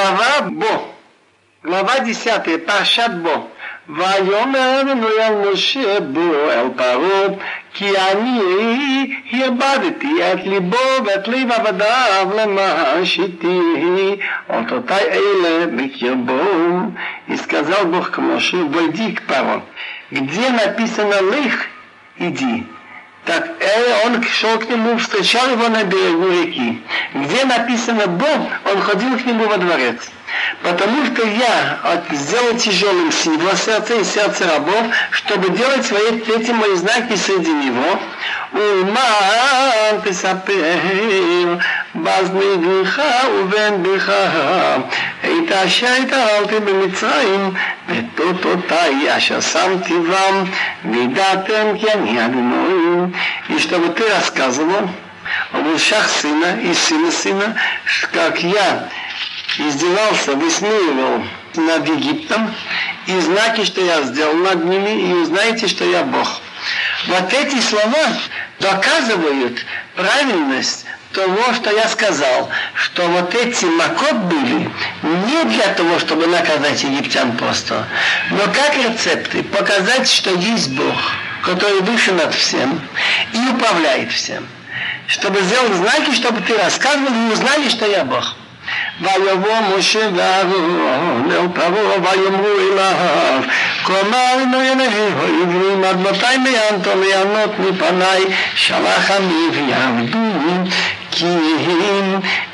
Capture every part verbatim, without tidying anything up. Глава Бо. Глава десятая. Парашат Бо. ויאמר אדוני אל משה בוא אל פרעה כי אני הרבדתי את ליבו ואת לב עבדיו למען שתהי אותותי אלה בקרבו. И сказал Бог к Моше: «Войди к Паро». Где написано «лых» – «иди». Так он шел к нему, встречал его на берегу реки. Где написано «бог», он ходил к нему во дворец. Потому что я сделал тяжелым его сердце и сердце рабов, чтобы делать свои эти мои знаки среди него. Уман тесапер, базнигиха увен биха, эйта шайта алты бемитраим, ветототай аша сам тивам, видатем кьяни адиноим. И чтобы ты рассказывал об ушах сына и сына сына, как я издевался, высмеивал над Египтом, и знаки, что я сделал над ними, и узнаете, что я Бог. Вот эти слова доказывают правильность того, что я сказал, что вот эти макот были не для того, чтобы наказать египтян просто, но как рецепты показать, что есть Бог, который выше над всем и управляет всем, чтобы сделал знаки, чтобы ты рассказывал и узнали, что я Бог. ויבוא משה ואהרון אל פרעה ויאמרו אליו כלומר אלוהינו העברים עד מתי מיאנת ליהנות מפני שלח עמי ויעבדון כי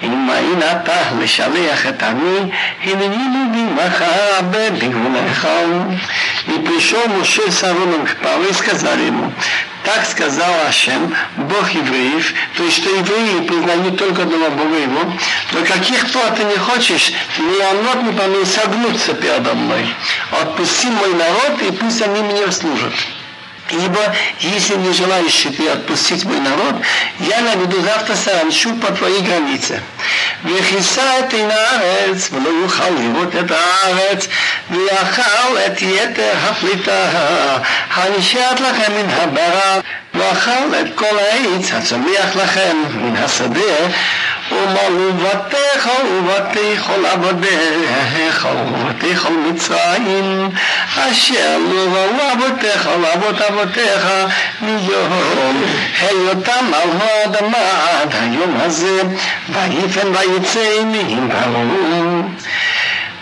אם אין אתה לשלח את עמי הנני מבימך בגבולך. И пришел Моше с Аароном к Паре и сказал ему: так сказал Ашем, Бог евреев, то есть что евреи признают только одного Бога его, но каких плод ты не хочешь, не анот не по мне согнуться передо мной. Отпусти мой народ, и пусть они мне служат. Ибо если не желаешь ты отпустить мой народ, я наведу завтра саранчу по твоей границе. והכיסה את עין הארץ, ולא יוכל לראות את הארץ, ויאכל את יתר הפליטה, הנשארת לכם מן הברה, ואכל את כל העץ הצומח לכם מן השדה, ומלאו בתיך ובתי כל עבדיך ובתי כל מצרים, אשר לא ראו אבותיך ולאבות אבותיך מיום היותם על האדמה עד היום הזה, ויפן ויצא מהם פרעה.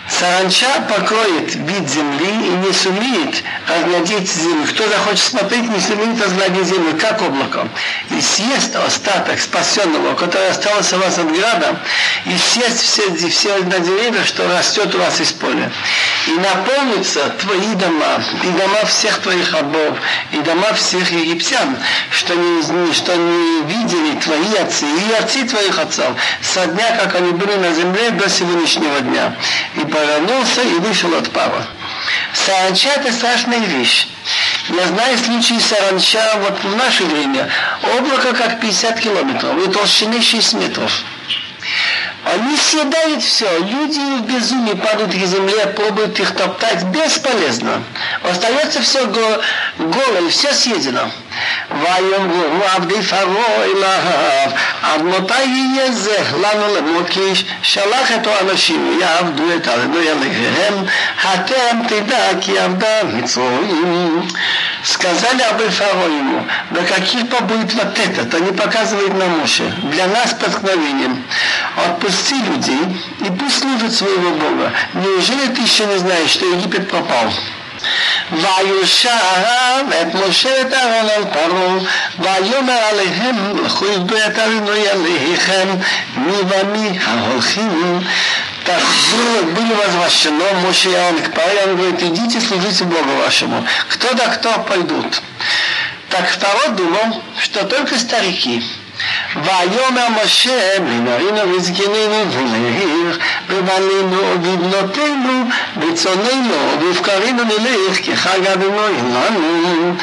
Саранча покроет вид земли и не сумеет разгладить землю. Кто захочет смотреть, не сумеет разгладить землю, как облако. И съест остаток спасенного, который остался у вас от града, и съест все, все деревья, что растет у вас из поля. И наполнятся твои дома, и дома всех твоих рабов, и дома всех египтян, что не, что не видели твои отцы, и отцы твоих отцов, со дня, как они были на земле, до сегодняшнего дня. И повернулся и вышел от Пава. Саранча – это страшная вещь. Я знаю случаи саранча вот в наше время. Облако как пятьдесят километров и толщины шесть метров. Они съедают все. Люди в безумии падают к земле, пробуют их топтать. Бесполезно. Остается все голое, все съедено. ויאמרו עבדי פרעה אליו עד מתי יהיה זה לנו למוקיש שלח את האנשים יעבדו את אדוני אלוהיהם הטרם תדע כי עבדה מצרים. Сказали Абы Фаро ему: да каких побудет вот этот, они показывают на Моше, для нас поткновением. Отпусти людей и пусть служат своего Бога. Неужели ты еще не знаешь, что Египет пропал? ויושב את משה ואת אהרון אל פרעה ויאמר עליהם לכו עבדו את אדוני אלוהיכם מי ומי ההולכים. Так было возвращено Моше и Аарон к Паре, он говорит: идите служите Богу вашему, кто да кто пойдут. Так Фаро думал, что только старики. ויאמר משה בנרינו וזקנינו נלך בבנינו ובבנותינו בצאנינו ובבקרינו נלך כי חג אדוני לנו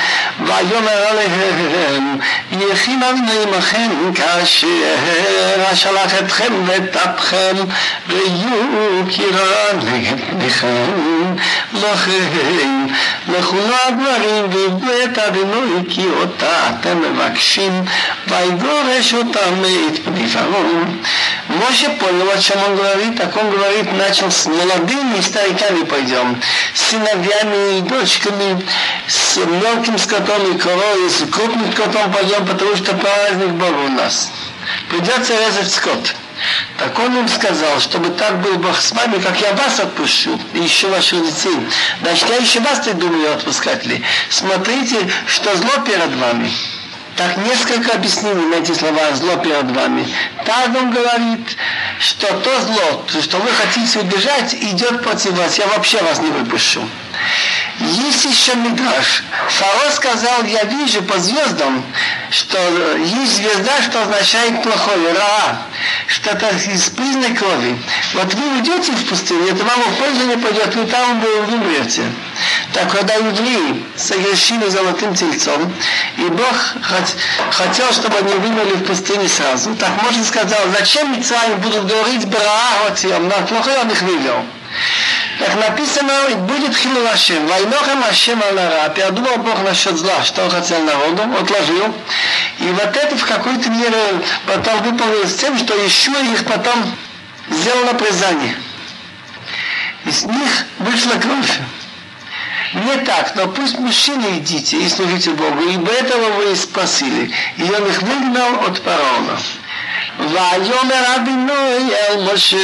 ויאמר עליהם, יחימם עמכם כאשר אשלח אתכם ואת אפכם, ויהיו קירה נגדכם, לכם לכולו הדברים בבית אדינוי, כי אותה אתם מבקשים, ויגורש אותם מאת פני פרעון. Моше понял, о чем он говорит, так он говорит, начал с молодыми стариками пойдем, с сыновьями и дочками, с мелким скотом и корой, с крупным скотом пойдем, потому что праздник Бога у нас. Придется резать скот. Так он им сказал, чтобы так был Бог с вами, как я вас отпущу, и еще ваших детей. Значит, я еще вас не думаю отпускать ли. Смотрите, что зло перед вами. Так несколько объяснений на эти слова «зло перед вами». Так он говорит, что то зло, что вы хотите убежать, идет против вас. Я вообще вас не выпущу. Есть еще мидраш. Фараон сказал, я вижу по звездам, что есть звезда, что означает плохое, раа, что это из признаков крови. Вот вы уйдете в пустыню, это вам в пользу не пойдет, вы там вы умрете. Так когда евреи согрешили золотым тельцом, и Бог хотел, чтобы они вымерли в пустыне сразу. Так можно сказать, зачем мицраим будут говорить браа, вот я, на плохое он их вывел. Так написано, будет хилул Ашем, вайнохем Ашем аль-ара. Передумал Бог насчет зла, что он хотел народу, отложил. И вот это в какой-то мере потом выполнилось тем, что еще их потом сделал наказание. Из них вышла кровь. Не так, но пусть мужчины идите и служите Богу, ибо этого вы и спросили. И он их выгнал от фараона. ויאמר אדינוי אל משה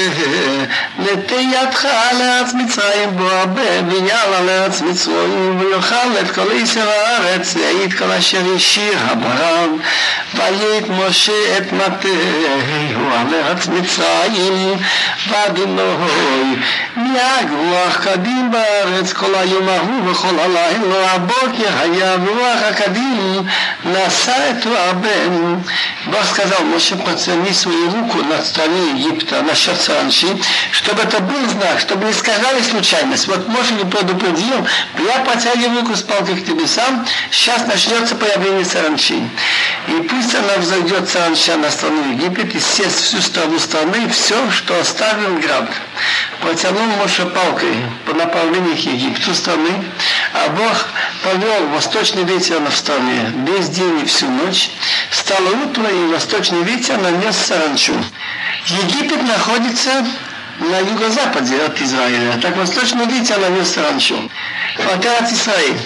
נטה ידך לארץ מצרים בואבה ויעלה לארץ מצרים ויאכל את כל יצר הארץ ויעיד כל אשר השאיר אברהם ויית משה את מטהו על ארץ מצרים ואדינוי נהג רוח קדים בארץ כל היום ההוא וכל הלילה הבוקר היה ורוח הקדים נשא את הבן. Бог сказал, Моше, подцени свою руку над страной Египта, насчет саранчи, чтобы это был знак, чтобы не сказали случайность. Вот Моше не предупредил, я протягиваю руку с палкой к небесам, сейчас начнется появление саранчи. И пусть она взойдет, саранча, на страну Египет, и съест всю страну страны, все, что оставил град. Протянул Моше палкой по направлению к Египту страны, а Бог повел восточный ветер на стране весь день и всю ночь. Стало утро, и восточный ветер нанес саранчу. Египет находится на юго-западе от Израиля. Так восточный ветер нанес саранчу. Вот Эрец Исраиль.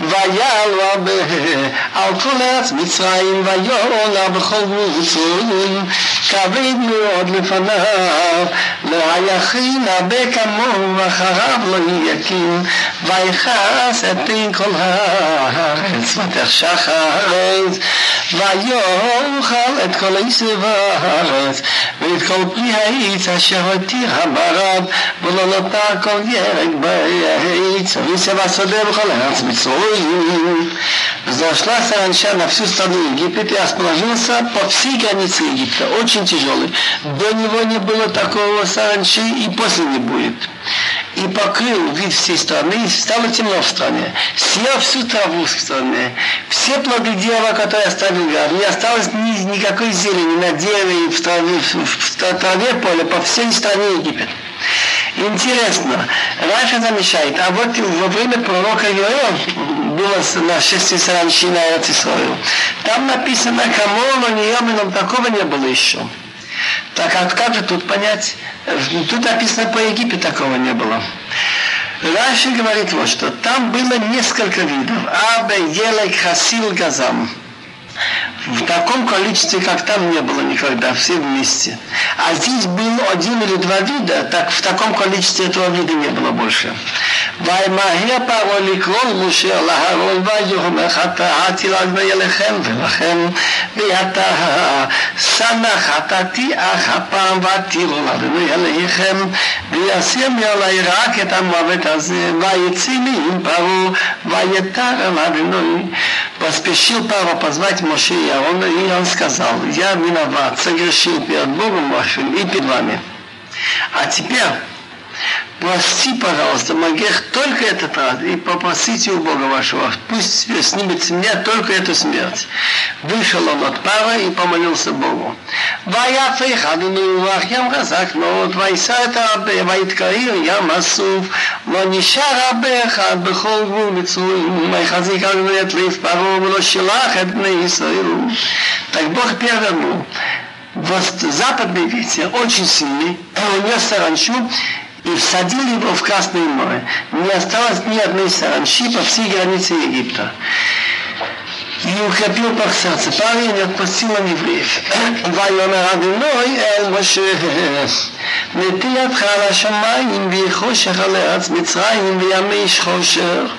ויעל אברהם על כל ארץ מצרים ויעלה בכל מצרים כבד מאוד לפניו והיכין הרבה כמוהו ואחריו לא יקים ויכעס את פני כל הארץ ותחשך הארץ ויאכל את כל עשב הארץ ואת כל פרי העץ אשר התיר המערב ולא נותר כל ירק בעץ ועשב השדה בכל ארץ מצרים. Взошла саранча на всю страну Египта и расположился по всей границе Египта. Очень тяжелый. До него не было такого саранчи и после не будет. И покрыл вид всей страны, и стало темно в стране. Съел всю траву в стране. Все плоды дерева, которые оставил град, не осталось ни, никакой зелени на дереве и в траве, в траве поле по всей стране Египет. Интересно, Раша замечает, а вот во время пророка Иоэла было на шести саранчи на Эрец Исраиль. Там написано, кому он и Йоменом, такого не было еще. Так а как же тут понять? Тут написано, по Египте такого не было. Раши говорит вот что, там было несколько видов. Абе, елек, хасил, газам. В таком количестве, как там, не было никогда, все вместе. А здесь был один или два вида, так в таком количестве этого вида не было больше. Поспешил Паро позвать Моше и Аарона, и он сказал, я виноват, согрешил перед Богом вашим и перед вами. А теперь Прости, пожалуйста, Магех, только этот раз, и попросите у Бога вашего, пусть снимет с меня только эту смерть. Вышел он от пара и помолился Богу. Так Бог перевернул. Западный ветер очень сильный, он нес саранчу, и всадили его в Красное море. Не осталось ни одной саранчи по всей границе Египта. И укрепил Бог сердце парня и не отпустил он евреев. ויאמר אדוני אל משה נטה ידך על השמים ויהי חושך על ארץ מצרים וימי איש חושך.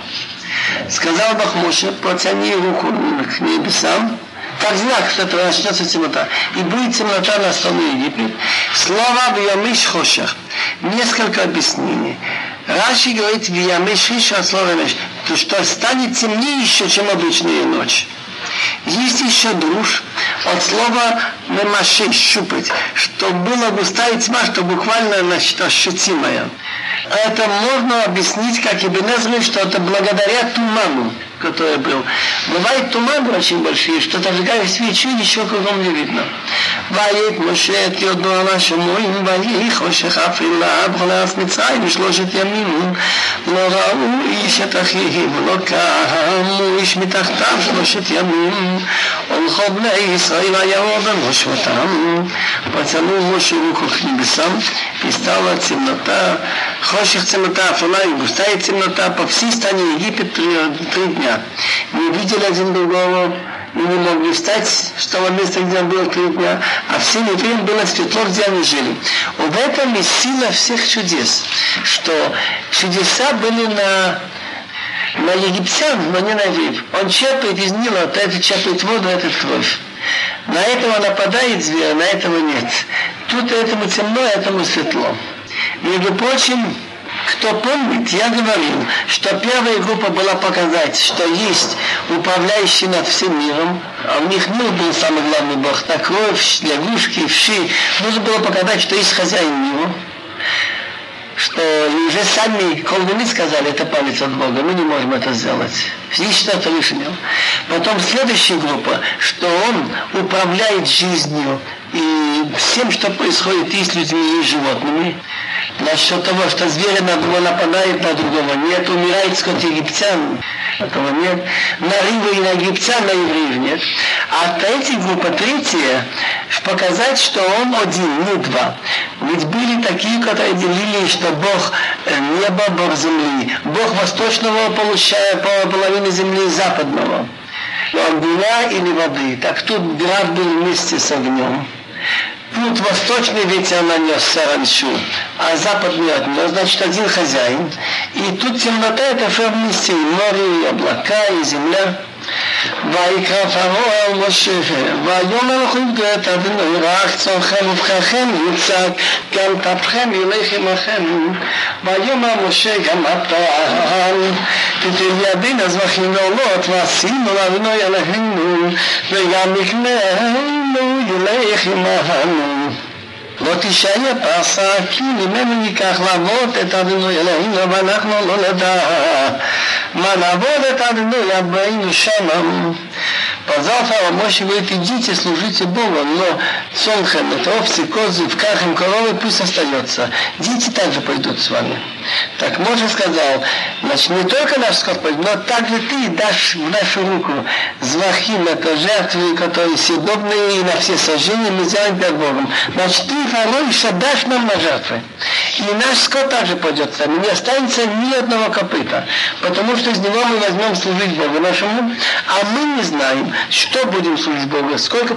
Сказал Бог Моше, протяни руку к небесам, как знак, что это начнется темнота. И будет темнота на страну Египет. Слово «виямиш хошах». Несколько объяснений. Раши говорит «виямиш хошах» от слова «миш», то что станет темнее еще, чем обычная ночь. Есть еще друж от слова «мемаши» – «щупать», что была густая тьма, что буквально, значит, ощутимая. Это можно объяснить, как Ибн Эзра, что это благодаря туману, который был. Бывают туманы очень большие, что зажигая свечу, ничего кругом не видно. Потянул Моше руку к небесам, и стала темнота, хоших темнота, афала и густая темнота, по всей стране Египет три дня. Не видели один другого и не могли встать с того места, где он был три дня, а всем евреям было светло, где они жили. В этом и сила всех чудес, что чудеса были на, на египтян, но не на евреев. Он черпает из Нила, а этот черпает воду, а этот кровь. На этого нападает зверь, а на этого нет. Тут этому темно, а этому светло. Между прочим, кто помнит, я говорил, что первая группа была показать, что есть управляющий над всем миром, а у них Нил был самый главный бог, так кровь, лягушки, вши. Нужно было показать, что есть хозяин мира, что уже сами колдуны сказали, это память от Бога, мы не можем это сделать. Здесь что-то лишнее. Потом следующая группа, что он управляет жизнью и всем, что происходит и с людьми, и с животными. Насчет того, что зверь на одного нападает, на другого нет, умирает скот египтян, этого нет, на рыбу и на египтян, на евреев нет. А третья группа, третья, показать, что он один, не два. Ведь были такие, которые делили, что Бог неба, Бог земли, Бог восточного получая половину земли западного, огня или воды. Так тут град был вместе с огнем. Тут восточный ветер нанес саранчу, а западный отнес, значит, один хозяин. И тут темнота, это все вместе, и море, и облака, и земля. ויקרא פרעה אל משה ויאמר לכם את אדוני ראה צאנכם ובכיכם יצעק גם טפכם ילך עמכם ויאמר משה גם הפעם תתן ידין הזבחים לעולות ועשינו לאדוני אלוהינו וגם יקננו ילך עמנו לא תישאר פרסה כי ממנו ניקח לעבוד את אדוני אלוהינו ואנחנו לא נדע מה לעבוד את אדוני הבאינו שם. Позвал Фараон Моше и говорит, идите, служите Богу, но сонхем, это овцы, козы, в кахем, коровы, пусть остается. Дети также пойдут с вами. Так Моше сказал, значит, не только наш скот пойдет, но также ты дашь в нашу руку звахим, это жертвы, которые съедобные и на все сожжения мы сделаем перед Богом. Значит, ты, Фараон, дашь нам на жертвы. И наш скот также пойдет с нами, не останется ни одного копыта, потому что из него мы возьмем служить Богу нашему, а мы не знаем, что будем служить Богу, сколько,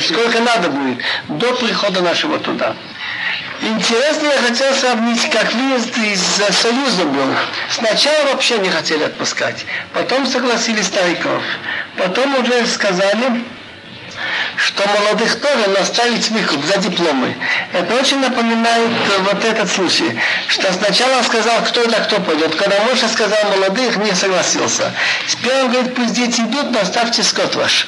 сколько надо будет до прихода нашего туда. Интересно, я хотел сравнить, как выезд из Союза был. Сначала вообще не хотели отпускать, потом согласились стариков, потом уже сказали, что молодых тоже наставить выкуп за дипломы. Это очень напоминает вот этот случай, что сначала сказал, кто да кто пойдет. Когда Моше сказал молодых, не согласился. Сперва говорит, пусть дети идут, но оставьте скот ваш.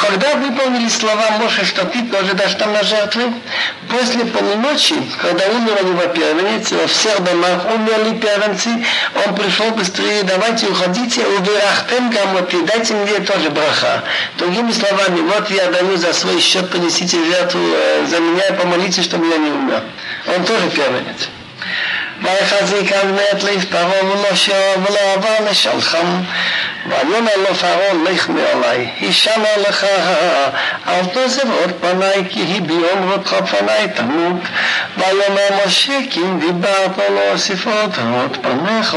Когда выполнили слова Моше, что ты тоже дашь там на жертвы, после полуночи, когда умер у него первенец, во всех домах умерли первенцы, он пришел быстрее, давайте уходите, убирахтем гамоти, дайте мне тоже браха. Другими словами, вот я даю за свой счет, принесите жертву за меня и помолитесь, чтобы я не умер. Он тоже первенец. ויחזיק על מת לפרעה ולושר ולעבר לשלחם ויאמר לו פרעה לך מעלי הישמע לך אל תעזב עוד פני כי היא ביום רודך פני תמות ויאמר משה כי אם דיברת לא אוסיף עוד פניך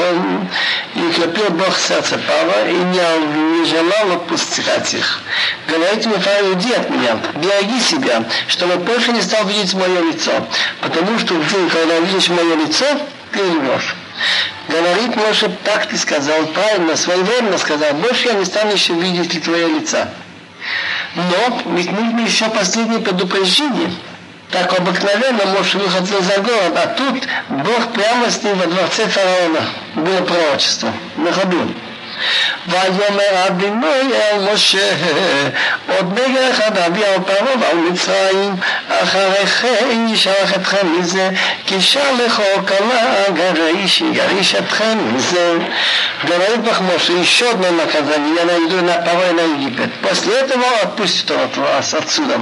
יקלפי בוך סרצה פרעה אם יעזלה לו פוסצירציך. Говорите мне, Фара, уйди от меня, береги себя, чтобы больше не стал видеть мое лицо, потому что в день, когда увидишь мое лицо, ты умрешь. Говорит Моше, так ты сказал, правильно, своевременно сказал, больше я не стану еще видеть твое лицо. Но ведь нужно еще последнее предупреждение. Так обыкновенно Моше выходил за город, а тут Бог прямо с ним во дворце фараона. Было пророчество на ходу. ויאמר אדוני אל משה עוד בגר אחד אביא על פרעה ועל מצרים אחרי כן ישלח אתכם מזה כי שלחו כלה גריש יגריש אתכם מזה. Говорит Бог Моше, еще одно наказание, я найду на Павла на Египет. После этого отпустит он от вас отсюда.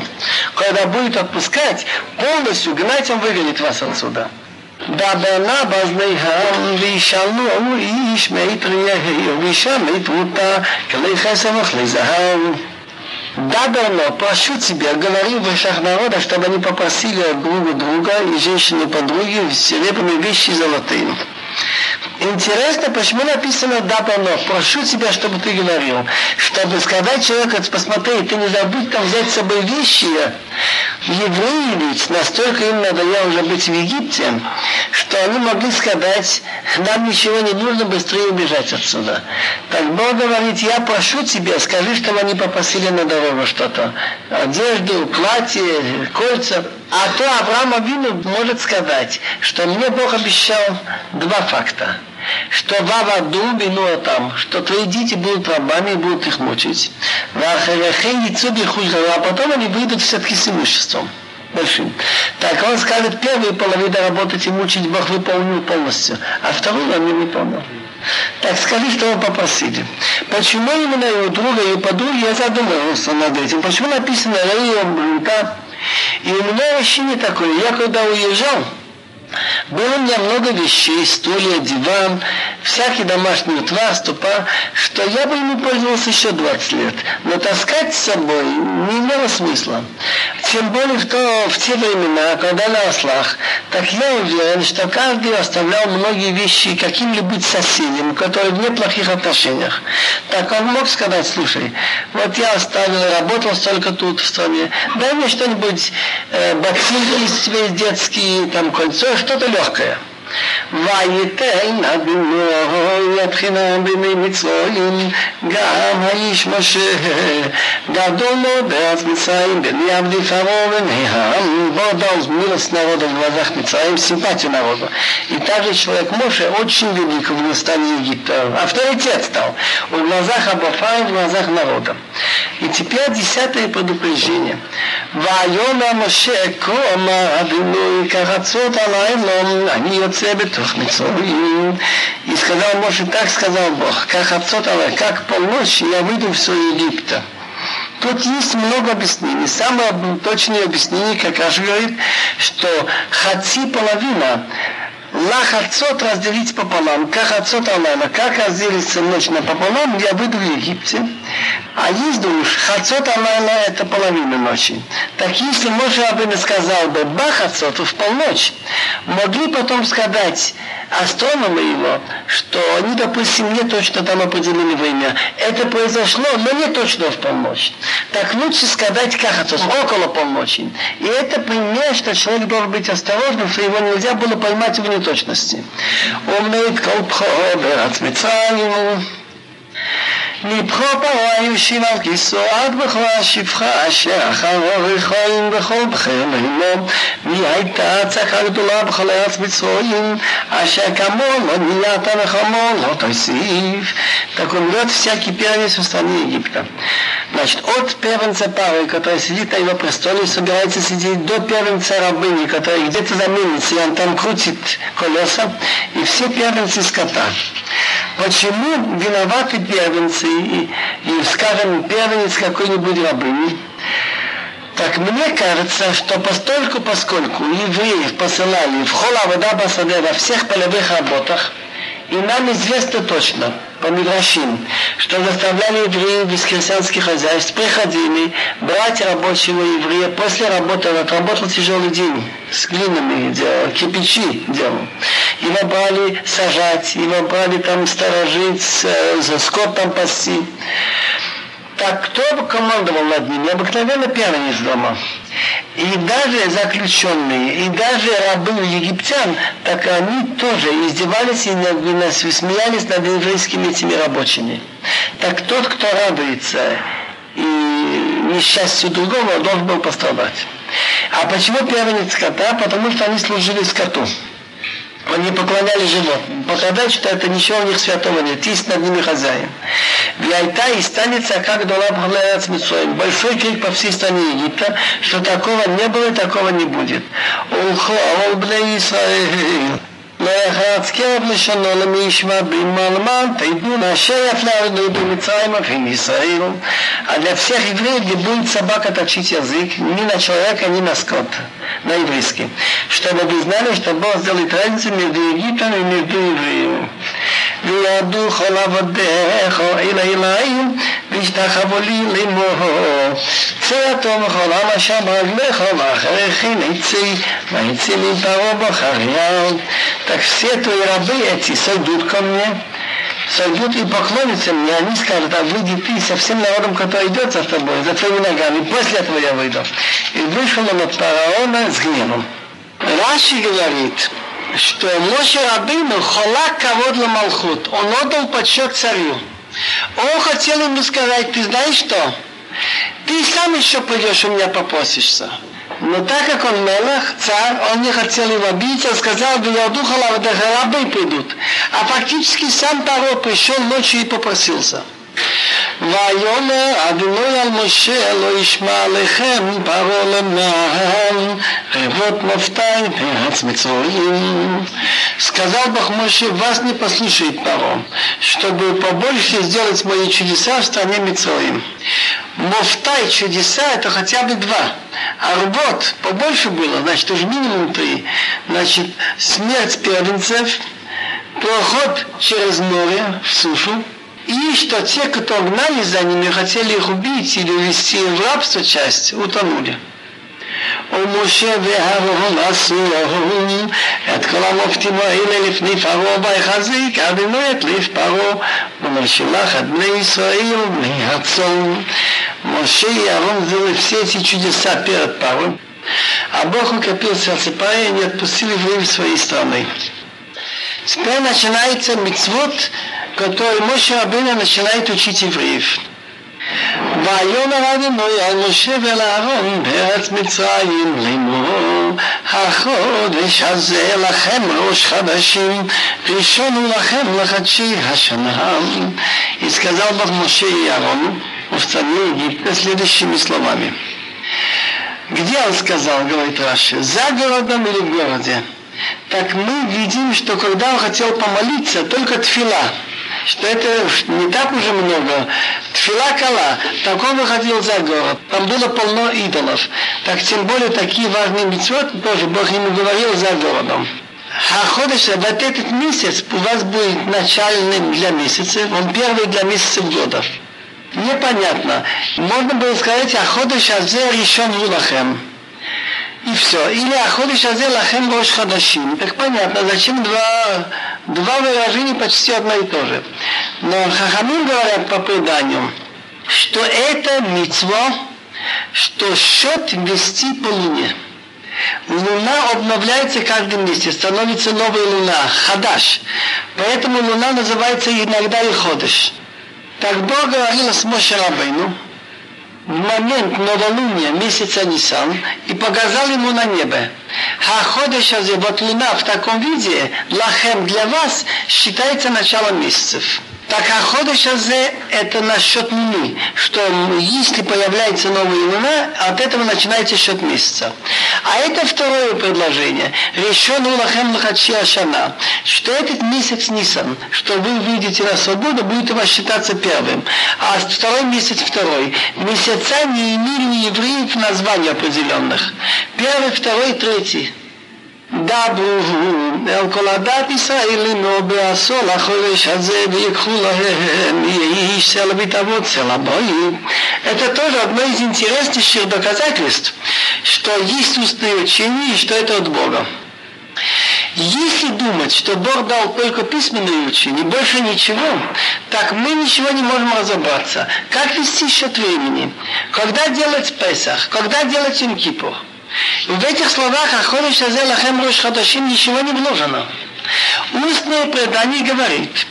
Когда будет отпускать, полностью гнать он выгонит вас отсюда. דבנה בזניהם וישאלו איש מאת רעהו ואישה מאת רותה כלי חסר וכלי זהב. Даберно, прошу тебя, говори в вещах народа, чтобы они попросили друг друга и женщины подруги в серебряные вещи и золотые. Интересно, почему написано «Даберно», прошу тебя, чтобы ты говорил, чтобы сказать человеку, посмотри, ты не забудь там взять с собой вещи. Евреи ведь настолько им надоело уже быть в Египте, что они могли сказать, нам ничего не нужно, быстрее убежать отсюда. Так Бог говорит, я прошу тебя, скажи, чтобы они попросили на дорогу что-то, одежду, платье, кольца. А то Авраам Авину может сказать, что мне Бог обещал два факта. Что в аду бино там, что твои дети будут рабами и будут их мучить. А потом они выйдут все-таки с имуществом. Большим. Так он скажет, первую половину работать и мучить Бог выполнил полностью, а вторую он не выполнил. Так скажи, что вы попросили. Почему именно его друга и подруги, я задумывался над этим. Почему написано «Рея Блюта»? И у меня ощущение такое, я когда уезжал, было у меня много вещей, стулья, диван, всякий домашний утвар, ступа, что я бы ими пользовался еще двадцать лет. Но таскать с собой не имело смысла. Тем более, что в те времена, когда на ослах, так я уверен, что каждый оставлял многие вещи каким-либо соседям, которые в неплохих отношениях. Так он мог сказать, слушай, вот я оставил, работал столько тут в стране, дай мне что-нибудь, э, ботинки из тебя детские, там кольцо, что-то легкое. ויתן אדוני את חינם בימי מצרים גם האיש משה גדול מאוד בארץ מצרים בני עבדי פרעה ובני העם. Бог дал милость народа в глазах Мицраим, симпатию народа. И также человек Моше очень велик в стане Египта, авторитет стал в глазах Абафа и в глазах народа. И теперь десятое предупреждение. ויאמר משה כה אמר אדוני כחצות הלילה אני יוצא בתוך מצרים. И сказал Моше, так сказал Бог, כחצות הלילה, как полночь я выйду в свой Египет. Тут есть много объяснений. Самое точное объяснение, как Раши говорит, что хаци половина, лахацот разделить пополам, кахацот алайла, как разделится ночь напополам, я выйду в Египте. А есть душ, хацот алайла это половина ночи. Так если Моше Рабейну сказал бы бахацот в полночь, могли потом сказать астрономы его, что они, допустим, не точно там определили время. Это произошло, но не точно в полночь. Так лучше сказать кахацот, около полночи. И это пример, что человек должен быть осторожным, что его нельзя было поймать в неточности. Он умеет колпхо, брат, специально. נבחו פרעה שינה על כיסו עד בכורה השפחה אשר אחר אורך חיים בכל בחר לימום והייתה הצעקה גדולה בכל ארץ מצרועים אשר כמון עוד מילת המחמון לא תוסיף. Так он говорит, всякий первенец в стране Египта. Значит, от первенца пары, который сидит на его престоле, собирается сидеть до первенца рабыни, который где-то за мельницей, он там крутит колеса, и все первенцы скота. Почему виноваты первенцы, и, и скажем, первенец какой-нибудь рабыни? Так мне кажется, что постольку, поскольку евреев посылали в холла вода басаде во всех полевых работах, и нам известно точно, по Мидрашим, что заставляли евреев из крестьянских хозяйств, приходили брать рабочего еврея после работы, он отработал тяжелый день, с глинами делал, кирпичи делал. Его брали сажать, его брали там сторожить, скот там пасти. Так кто командовал над ними? Обыкновенно первенец дома. И даже заключенные, и даже рабы египтян, так они тоже издевались и смеялись над еврейскими этими рабочими. Так тот, кто радуется и несчастью другого, должен был пострадать. А почему первенец скота? Потому что они служили скоту. Они поклоняли животным, показать, что это ничего у них святого нет, есть над ними хозяин. Вайта и станется, как Долаб Халаяц Мицоим, большой крик по всей стране Египта, что такого не было и такого не будет. А для всех евреев, где будет собака точить язык, ни на человека, ни на скот, на еврейский, чтобы вы знали, что Бог сделает разницу между Египтом и между евреями. Так все твои рабы эти сойдут ко мне, сойдут и поклонятся мне, они скажут, а выйди ты со всем народом, который идет за тобой, за твоими ногами, после этого я выйду. И вышел он от фараона с гневом. Раши говорит, что Моше Рабейну холак кавод ла малхут, он отдал почет царю. Он хотел ему сказать, ты знаешь что, ты сам еще пойдешь у меня попросишься. Но так как он мелах, царь, он не хотел его обидеть, он сказал, что я духа рабы придут. А фактически сам Паро пришел ночью и попросился. ויאמר אדוני אל משה לא ישמע עליכם פרעה למען רבות מפתן בארץ מצרים. Сказал Бог Моше, вас не послушает Паро, чтобы побольше сделать мои чудеса в стране Мицроим. Муфтай чудеса это хотя бы два, а рвот побольше было, значит уж минимум три. Значит смерть первенцев, проход через море в сушу. И что те, кто гнали за ними, хотели их убить или увести в рабство часть, утонули. Моше и Аарон сделали все эти чудеса перед Паро, а Бог укрепил сердце Паро и не отпустил его из своей страны. Теперь начинается мицвот, который Моше Рабейну начинает учить евреев. ויאמר אדוני אל משה ואל אהרון בארץ מצרים לאמור החודש הזה לכם ראש חדשים ראשון הוא לכם לחדשי השנה. И сказал Бог Моше и Аарону в стране Египта следующими словами. Где он сказал, говорит Раши, за городом или в городе? Так мы видим, что когда он хотел помолиться, только тфила, что это не так уже много, тфила кала, так он выходил за город, там было полно идолов, так тем более такие важные мицвот, тоже Бог ему говорил за городом. Хаходыш, вот этот месяц у вас будет начальным для месяца, он первый для месяцев года. Непонятно, можно было сказать, Хаходыш азер решен вулахем. И все. Или Аходиш Азе Лахем Рош Хадашим. Так понятно, зачем два, два выражения почти одно и то же. Но Хахамим говорят по преданию, что это мицва, что счет вести по луне. Луна обновляется каждый месяц, становится новая луна, Хадаш. Поэтому луна называется иногда и Ходыш. Тогда говорилось Моше Рабейну в момент новолуния месяца Нисан и показал ему на небо. Ха-ходеш азе, вот луна в таком виде, лахем для вас, считается началом месяцев. Так ха-ходеш азе это насчет луны, что если появляется новая луна, от этого начинается счет месяца. А это второе предложение. Решену лахем лахачи ашана, что этот месяц Нисан, что вы видите на свободу, будет у вас считаться первым. А второй месяц второй. Месяца не имели евреев названий определенных. Первый, второй, третий. דברו אל כל הדת ישראל נו בעשו לחודש הזה ויקחו להם איש סלע ותעבוד סלע בואים. Это тоже одно из интереснейших доказательств, что есть устные учения и что это от Бога. Если думать, что Бог дал только письменные учения, больше ничего, так мы ничего не можем разобраться. Как вести счет времени? Когда делать Песах? Когда делать Йом-Кипур? В этих словах «Аходеш азе лахем рош хадашим» ничего не вложено. Устное предание говорит,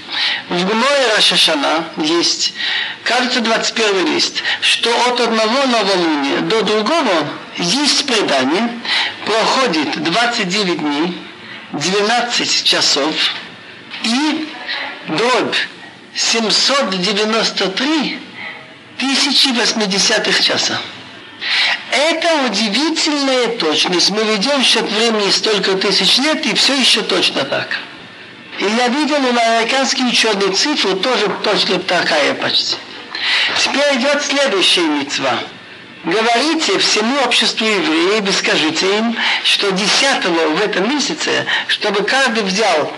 в Гморе Рош ха-Шана есть, кажется, двадцать первый лист, что от одного новолуния до другого есть предание, проходит двадцать девять дней, двенадцать часов и дробь семьсот девяносто три тысячи восьмидесятых часа. Это удивительная точность. Мы ведем счет времени столько тысяч лет, и все еще точно так. И я видел у американских ученых цифру, тоже точно такая почти. Теперь идет следующая мицва. Говорите всему обществу евреев и скажите им, что десятого в этом месяце, чтобы каждый взял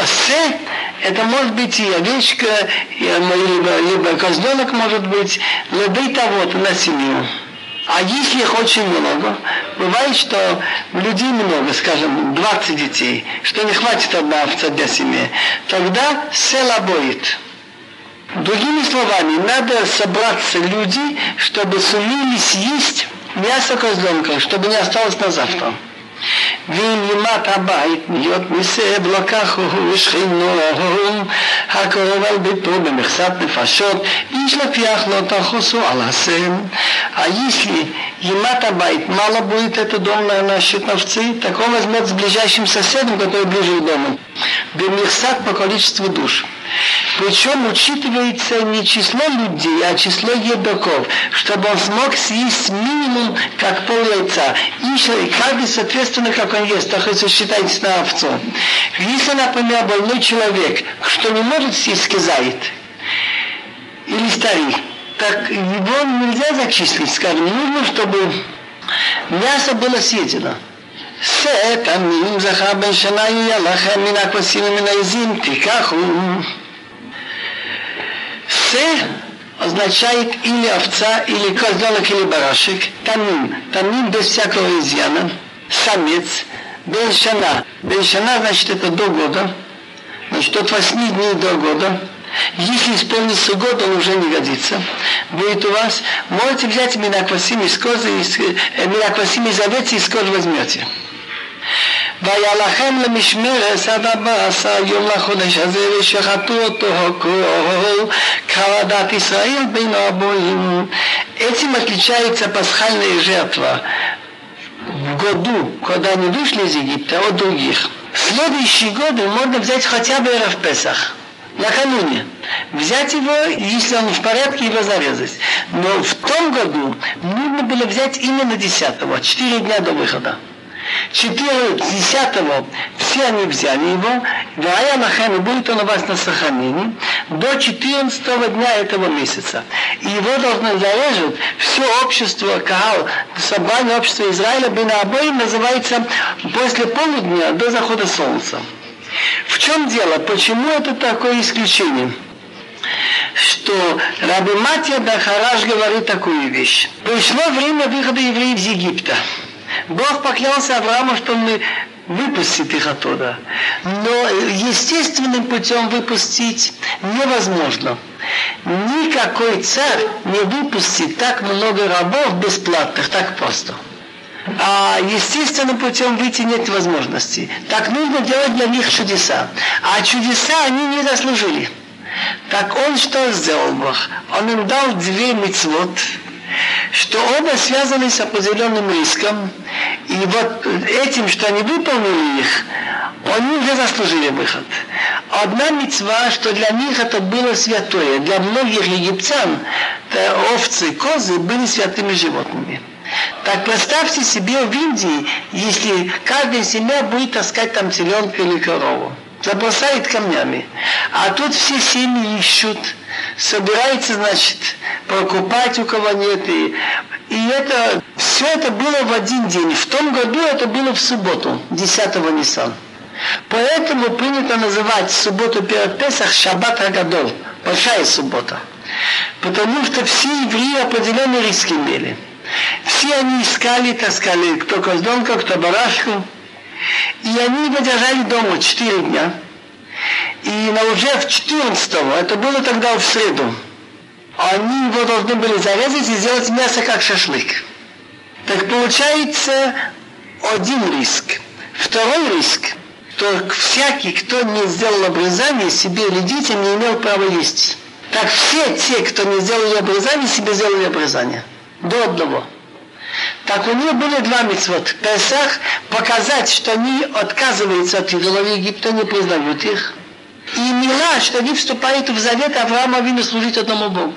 осе, это может быть и овечка, и, либо, либо козленок может быть, любые того-то на семью. А если их очень много, бывает, что людей много, скажем, двадцать детей, что не хватит одна овца для семьи, тогда села боит. Другими словами, надо собраться люди, чтобы сумели съесть мясо козленка, чтобы не осталось на завтра. וימימת הבית להיות מסב לקחו ושכינו הקרוב על ביתו במכסת נפשות איש לפיח לא תחוסו על הסם. А если емат абайт мало будет, это дом на счет овцы, так он возьмет с ближайшим соседом, который ближе к дому, бемехсат по количеству душ. Причем учитывается не число людей, а число едоков, чтобы он смог съесть минимум как пол яйца. И каждый, соответственно, как он ест, так если считается на овцу. Если, например, больной человек, что не может съесть кизаит, или старик, так его нельзя зачислить, скажем, нужно, чтобы мясо было съедено. Се, там, им захар бен шана и ялаха, мина квасим и мина изим, тикаху. Се означает или овца, или козленок, или барашек. Тамим, тамим без всякого изъяна, самец, бен шана. Бен шана, значит, это до года, значит, от восьми дней до года. Если исполнится год, он уже не годится. Будет у вас. Можете взять минаквасим из козы, минаквасим из овец, из кожи возьмете. וילחם למשמרת עד ארבעה עשר יום לחודש הזה ושחטו אותו כל כדת ישראל בין הבונים. Этим отличается пасхальная жертва в году, когда они вышли из Египта, от других. В следующие годы можно взять хотя бы в Песах. Накануне. Взять его, если он в порядке, его зарезать. Но в том году нужно было взять именно десятого, четыре дня до выхода. Четыре десятого все они взяли его, и будет он у вас на сохранении до четырнадцатого дня этого месяца. И его должно зарежут все общество Каал, собрание общества Израиля, Бен-Абой называется после полудня до захода солнца. В чем дело? Почему это такое исключение? Что Раби Матья бен Хараш говорит такую вещь. Пришло время выхода евреев из Египта. Бог поклялся Аврааму, что мы выпустит их оттуда. Но естественным путем выпустить невозможно. Никакой царь не выпустит так много рабов бесплатных, так просто. А естественным путем выйти нет возможности. Так нужно делать для них чудеса. А чудеса они не заслужили. Так он что сделал Бог? Он им дал две мицвот, что оба связаны с определенным риском, и вот этим, что они выполнили их, они уже заслужили выход. Одна мицва, что для них это было святое, для многих египтян овцы, козы были святыми животными. Так представьте себе в Индии, если каждая семья будет таскать там теленка или корову, забросает камнями, а тут все семьи ищут, собираются, значит, покупать у кого нет. И, и это, все это было в один день. В том году это было в субботу, десятого Ниссана. Поэтому принято называть субботу перед Песах Шаббат Агадол, большая суббота. Потому что все евреи определенные риски имели. Все они искали, таскали, кто козленка, кто барашку. И они его держали дома четыре дня. И на уже в четырнадцатого, это было тогда в среду, они его должны были зарезать и сделать мясо как шашлык. Так получается один риск. Второй риск, то всякий, кто не сделал обрезание себе или детям, не имел права есть. Так все те, кто не сделали обрезание, себе сделали обрезание. До одного. Так у них были два мицвот. Песах показать, что они отказываются от идолов Египта, не признают их. И мила, что они вступают в завет Авраама Авину служить одному Богу.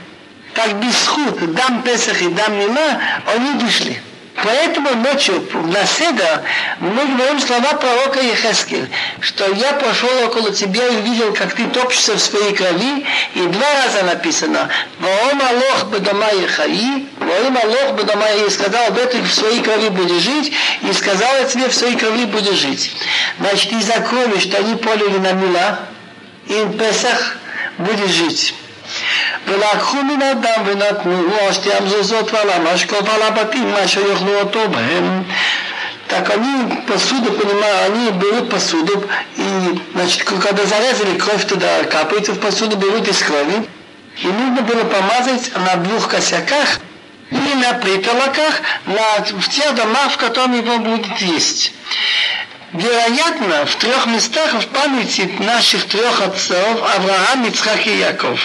Как без худ, дам Песах и дам мила, они вышли. Поэтому ночью на седа мы говорим слова пророка Йехескеля, что я пошел около тебя и видел, как ты топчешься в своей крови, и два раза написано «Воом Алох бедомай хаи», «Воом Алох бедомай», и сказал, да ты в своей крови будешь жить, и сказал я тебе, в своей крови будешь жить. Значит, из-за крови, что они полили на мила, и в Песах будешь жить. Так они посуду, понимаю, они берут посуду, и, значит, когда зарезали, кровь туда капается в посуду, берут из крови. И нужно было помазать на двух косяках и на притолоках, на, в тех домах, в которых его будут есть. Вероятно, в трех местах в памяти наших трех отцов Авраам, Ицхак и Яков.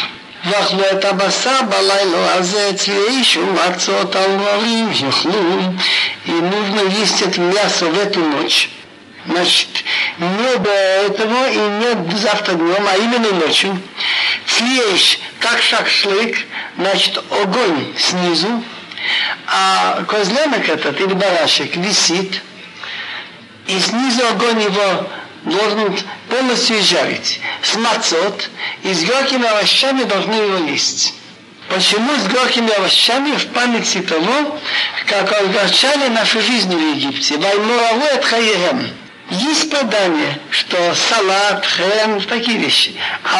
ואכלו את הבשר בלילה הזה ציישו ארצות על מרים יאכלו и нужно есть это мясо в эту ночь. Значит, не до этого и не завтра днем, а именно ночью. Цвеешь, как шашлык, значит, огонь снизу, а козленок этот или барашек висит, и снизу огонь его должен полностью жарить. С мацот и с горькими овощами должны его есть. Почему с горькими овощами? В памяти того, как огорчали нашу жизнь в Египте. Ваймураву эт хаирем. Есть предание, что салат, хрен, такие вещи.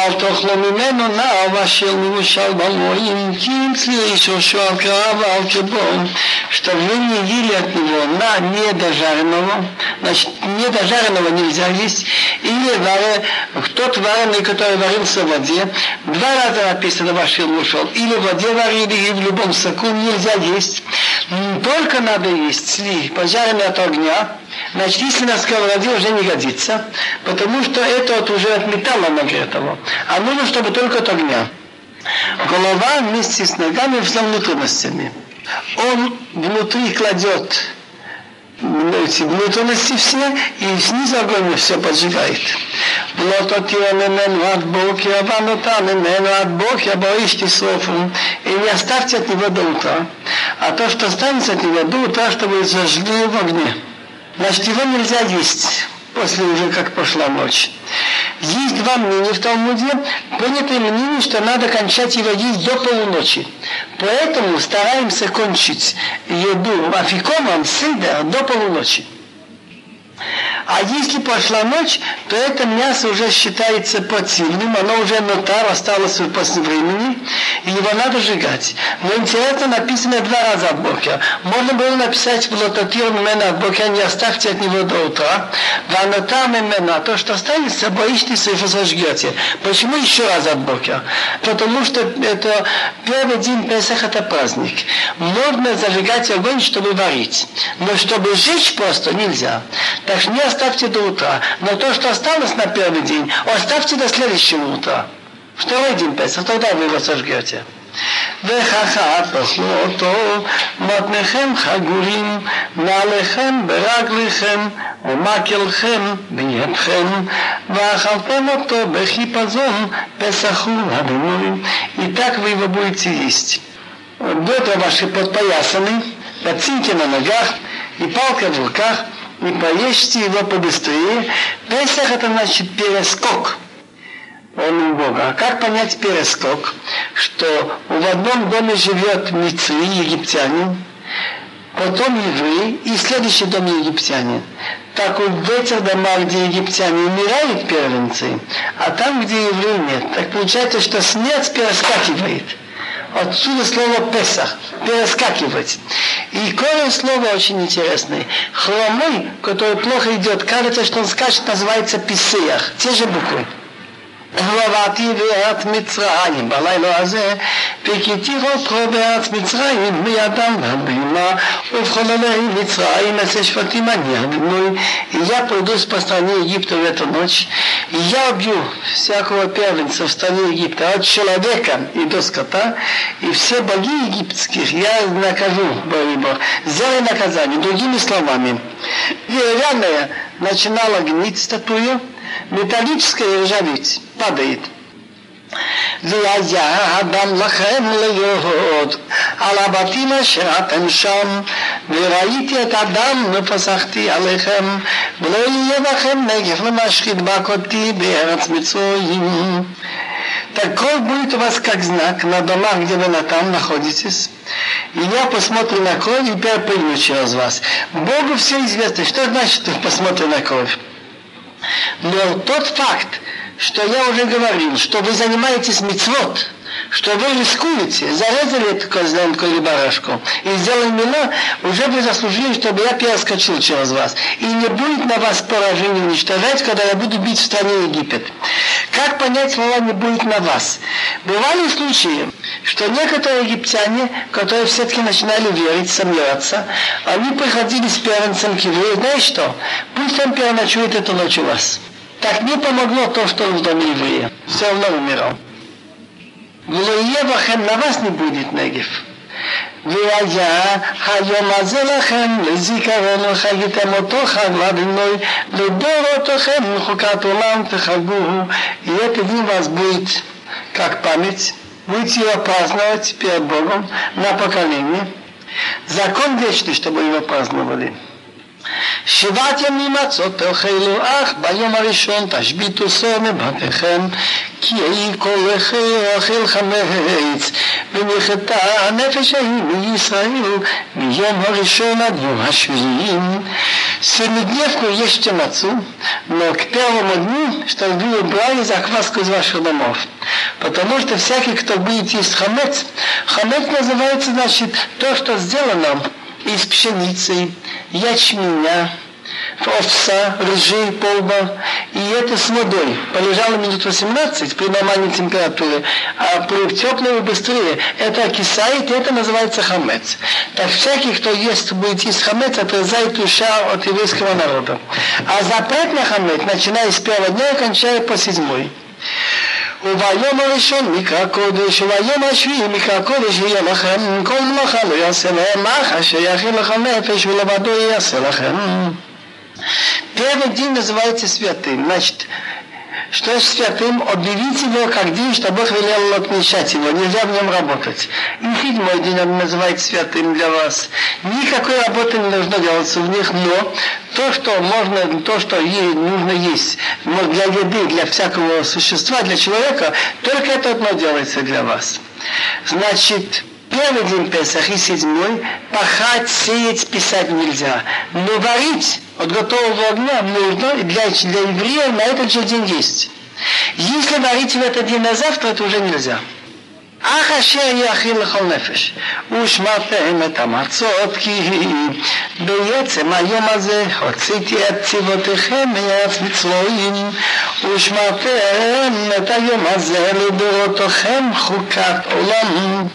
Алтохломимену на овощелу шалбалмоим кинцли шушуалкава алкебом, что вы не ели от него на недожаренного, значит, недожаренного нельзя есть, или варе, тот вареный, который варился в воде, два раза написано овощелу шал, или в воде варили, и в любом соку нельзя есть. Только надо есть сли, пожаренный от огня, значит, если на сковороде уже не годится, потому что это вот уже от металла нагретого, а нужно, чтобы только от огня. Голова вместе с ногами с внутренностями. Он внутри кладет эти внутренности все, и снизу огонь все поджигает. И не оставьте от него до утра, а то, что останется от него до утра, чтобы зажгли в огне. Значит, его нельзя есть, после уже как пошла ночь. Есть два мнения в Талмуде. Принятое мнение, что надо кончать его есть до полуночи. Поэтому стараемся кончить еду афикомом, седер, до полуночи. А если пошла ночь, то это мясо уже считается противным, оно уже нотар, осталось в после времени, и его надо сжигать. Но интересно, написано два раза от Бога. Можно было написать в лототир мена от Бога, не оставьте от него до утра, а нотар мена, то, что останется, боитесь, его сожгете. Почему еще раз от Бога? Потому что это первый день Песах, это праздник. Можно зажигать огонь, чтобы варить, но чтобы сжечь просто нельзя. Так что не оставьте до утра. Но то, что осталось на первый день, оставьте до следующего утра. Второй день Песах, тогда вы его сожгете. וחכת נשנו אותו מתניכם חגורים נעליכם ברגליכם ומקלכם בידכם ואכלתם אותו בחיפזון פסחו הבינורים. И так вы его будете есть. Бедра ваши подпоясаны, ботинки на ногах и палка в руках, и поешьте его побыстрее. Песах — это значит перескок. Он Бога. А как понять перескок? Что в одном доме живет мицри, египтянин, потом евреи, и следующий дом египтянин. Так вот в этих домах, где египтяне умирают первенцы, а там, где евреи нет. Так получается, что смерть перескакивает. Отсюда слово «песах» – «перескакивать». И корень слова очень интересный. Хромой, который плохо идет, кажется, что он скачет, называется «писеях». Те же буквы. ועברתי בארץ מצרים בלילה הזה פקיתי חופכו בארץ מצרים בידם והבימה ובחוללי מצרים אצל שפטים אני אדמוי. Я пройдусь по стране Египта в эту ночь, и я убью всякого первенца в стране Египта, от человека и до скота, и все боги египетских я накажу, боги, взяли наказание. Другими словами, деревянная начинала гнить статуя, металлическая ржаветь, падает. והיה אדם לכם להיות על הבתים אשר אתם שם, וראיתי את הדם ופסחתי עליכם, ולא יהיה בכם נגף למה שחדבק אותי בארץ מצרים. Так кровь будет у вас как знак на домах, где вы на там находитесь. И я посмотрю на кровь и перепрыгну через вас. Богу все известно, что значит посмотрю на кровь. Но тот факт, что я уже говорил, что вы занимаетесь мицвот, что вы рискуете, зарезали эту козленку или барашку и сделали мила, уже вы заслужили, чтобы я перескочил через вас. И не будет на вас поражение уничтожать, когда я буду бить в стране Египет. Как понять слова «не будет на вас»? Бывали случаи, что некоторые египтяне, которые все-таки начинали верить, сомневаться, они приходили с первенцем к еврею, знаешь что, пусть он переночует эту ночь у вас. Так не помогло то, что он в доме еврея. Все равно умирал. ולאייבכם, на вас не будет негев. והיה היום הזה לכם לזיכרון וחגיתם אותו חג לבינוי לדורותיכם מחוקת עולם תחגוהו. И этот день вас будет как память, будете его праздновать перед Богом на поколение. Закон вечный, чтобы его праздновали. שבעת ימים מצות תאכלו, אך ביום הראשון תשביתו שור מבתיכם, כי אי כולכם אוכל חמץ, ונכתה הנפש ההיא מישראל מיום הראשון עד יום השביעים. Семидневку ешьте мацу, но к первому дню, чтобы вы убрали закваску из ваших домов. Потому что всякий, кто будет есть хамец, хамец называется, значит, то, что сделано из пшеницы, ячменя, овса, ржи, полба. И это с водой. Полежало минут восемнадцать при нормальной температуре, а при теплой быстрее. Это окисает, и это называется хамец. Так всякий, кто ест, будет есть хамец, отрезает душа от еврейского народа. А запрет на хамец, начиная с первого дня и кончая по седьмой. וביום הראשון מקרא קודש, וביום השביעי מקרא קודש יהיה לכם, כל מלאכה לא יעשה להם, אך אשר יכין לכם נפש ולבדו יעשה לכם. Первый день называется святым. Значит, что же святым? Объявить его как день, что Бог велел отмечать его, нельзя в нем работать. И седьмой день он называет святым для вас. Никакой работы не должно делаться в них, но то, что можно, то, что ей нужно есть, но для еды, для всякого существа, для человека, только это одно делается для вас. Значит, первый день Песах и седьмой пахать, сеять, писать нельзя, но варить от готового огня нужно, и для, для евреев на этот же день есть. Если варить в этот день на завтра, это уже нельзя. אך אשר יכין לכל נפש ושמרתם את המצות כי בעצם היום הזה הוצאתי את צוותיכם מארץ מצרים ושמרתם את היום הזה לדורותיכם חוקת עולם.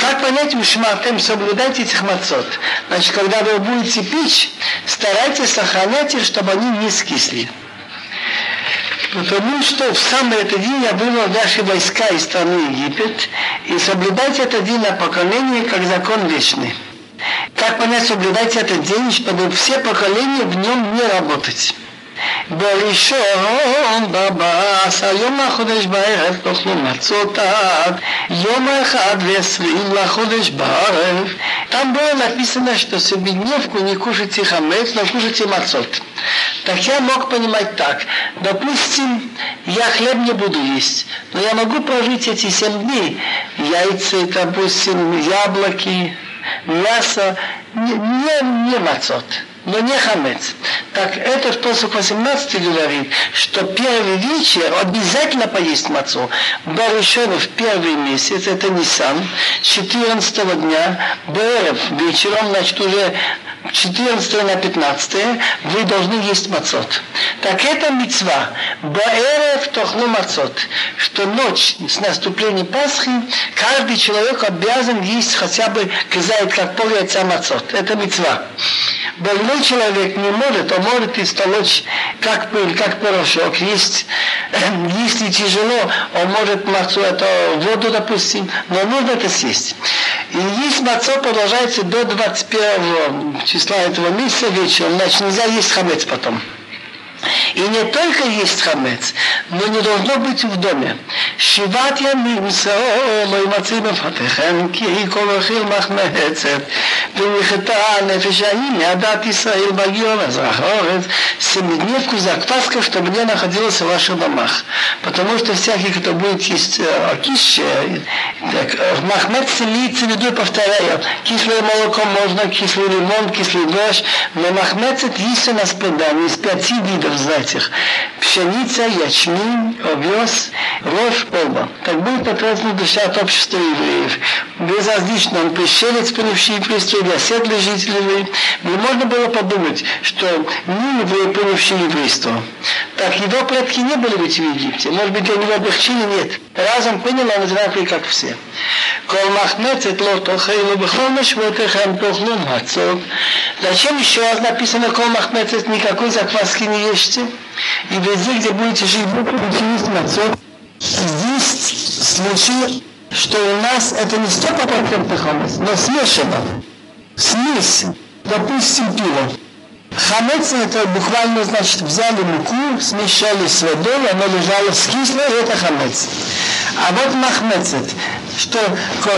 Как понять, ушмартем, соблюдайте этих мацот. Значит, когда вы будете печь, старайтесь сохранять их, чтобы они не скисли. Потому что в сам этот день я вывел наши войска из страны Египет, и соблюдать этот день на поколение, как закон вечный. Как понять, соблюдать этот день, чтобы все поколения в нем не работать? בראשון בבאס, היום החודש בערב תאכלו מצותת, יום אחד ועשרים לחודש בערב. Там было написано, что семидневку не кушайте хамец, но кушайте мацот. Так я мог понимать так. Допустим, я хлеб не буду есть, но я могу прожить эти семь дней. Яйца, допустим, яблоки, мясо, не, не, не мацот, но не хамец. Так этот посух восемнадцатый говорит, что первый вечер обязательно поесть мацу. Барышону в первый месяц, это Нисан, четырнадцатого дня, Берев, вечером, значит, уже четырнадцатое на пятнадцатое, вы должны есть мацот. Так это мицва. Берев тохло мацот. Что ночь с наступлением Пасхи каждый человек обязан есть хотя бы кизает, как пол яйца мацот. Это мицва. Больной человек не может, он может истолочь как пыль, как порошок. Есть, если тяжело, он может мацу, это воду, допустим, но нужно это съесть. И есть мацо продолжается до двадцать первого числа этого месяца вечером, значит нельзя есть хамец потом. И не только есть хамец, но не должно быть в доме. Шиват ямим саолой мацим афатехем, ки и колохил махмецет, венихета нефешаим, ядат Исраил багион азахорец. Семидневку закваска, чтобы не находилась в ваших домах. Потому что всякий, кто будет есть окище, махмец имеется в виду, повторяю, кислое молоко можно, кислый лимон, кислый дождь, но махмецет есть у нас предание из пяти видов. Знать их. Пшеница, ячмень, овес, рожь, оба. Так будет потрясна душа от общества евреев. Безразлично, он пришелец, принявший еврейство, или оседлый житель евреев. Не можно было подумать, что не евреи, принявшие еврейство. Так его предки не были ведь в Египте. Может быть, для него облегчили? Нет. Разом понял, он одинаковый, как все. Зачем еще раз написано «Кол махмецет» никакой закваски не ешьте? И везде, где будете жить, вы будете есть мацот. Здесь случай, что у нас это не сто процентов хамец, но смешано. Смесь, допустим, пиво. Хамец это буквально значит взяли муку, смешали с водой, оно лежало скисло, и это хамец. А вот махмецет, что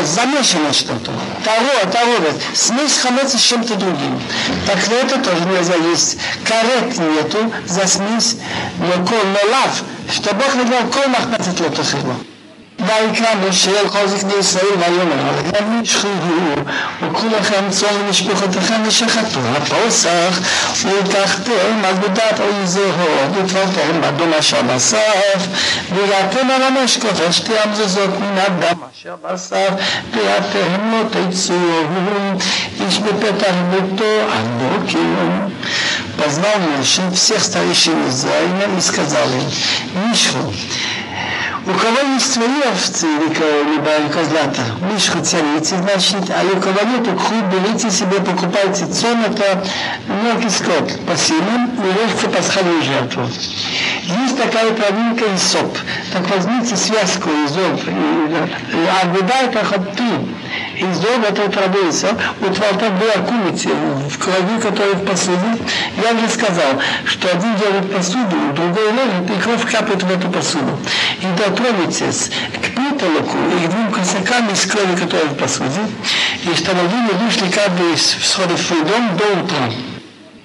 замешано что-то. Таро, таро, смесь хамеца с чем-то другим. Так это тоже нельзя есть. Карет нету за смесь, но кол, но лав, что Бог выдал кол махмецет лотохило. ויקרא משה אל כל זקני ישראל ויאמר רגליו נשחטו וכולכם צאן ומשפחותיכם ושחטו הפסח ולקחתם אגודת עול זהב וטבעתם אדום אשר באסף ויראתם על המשקות שתיהם זזות מן הדם אשר באסף ויראתם לא תצאו איש בפתח ביתו עד בוקר. Позвал Моше всех старейшин Израиля и сказал им: Мишху, у кого есть свои овцы, либо козлата, Мишху царите, значит, а у кого нету, хуй, берите себе, покупайте цон, это мелкий скот, по семенам, и режьте пасхальную жертву. Есть такая травинка Исоп, так возьмите связку Изоп, а гуда это хопты, Изоп это травы Исоп, у твалта была кумите, в крови, которая в посуде. Я уже сказал, что один делает посуду, другой лежит, и кровь капает в эту посуду. И дотронетесь к притолоку и к двум косякам из крови, которые в посуде, и чтобы вы не вышли каждый из всхода в свой дом до утра.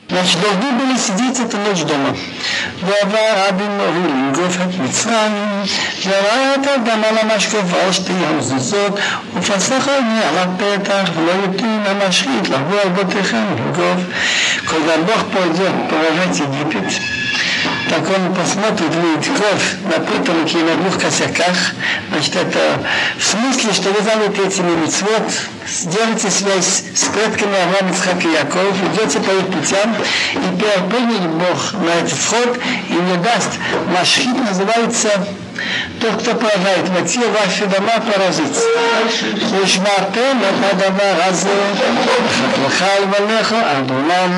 Значит, должны были сидеть эту ночь дома. ועבר רבי נורי לגופת מצרים, וראה את הדם על המשקוף ועל שתיהם זזות, ופסח עיני על הפתח, ולא יותין המשחית לבוא על בותיכם לגוף. Когда Бог пойдет поражать Египет, так он посмотрит, видит кровь на притолоке и на двух косяках. Значит, это в смысле, что вы заняты этими мицвот, держите связь с предками Авраама, Ицхака и Якова, идете по их путям, и перепрыгнет Бог на этот вход и не даст. Машхит называется Тот, кто полагает на те, ваши дома поразится. Хушмартем, Ахадама, Разы, Хатлахаль, Валеху, Адулам.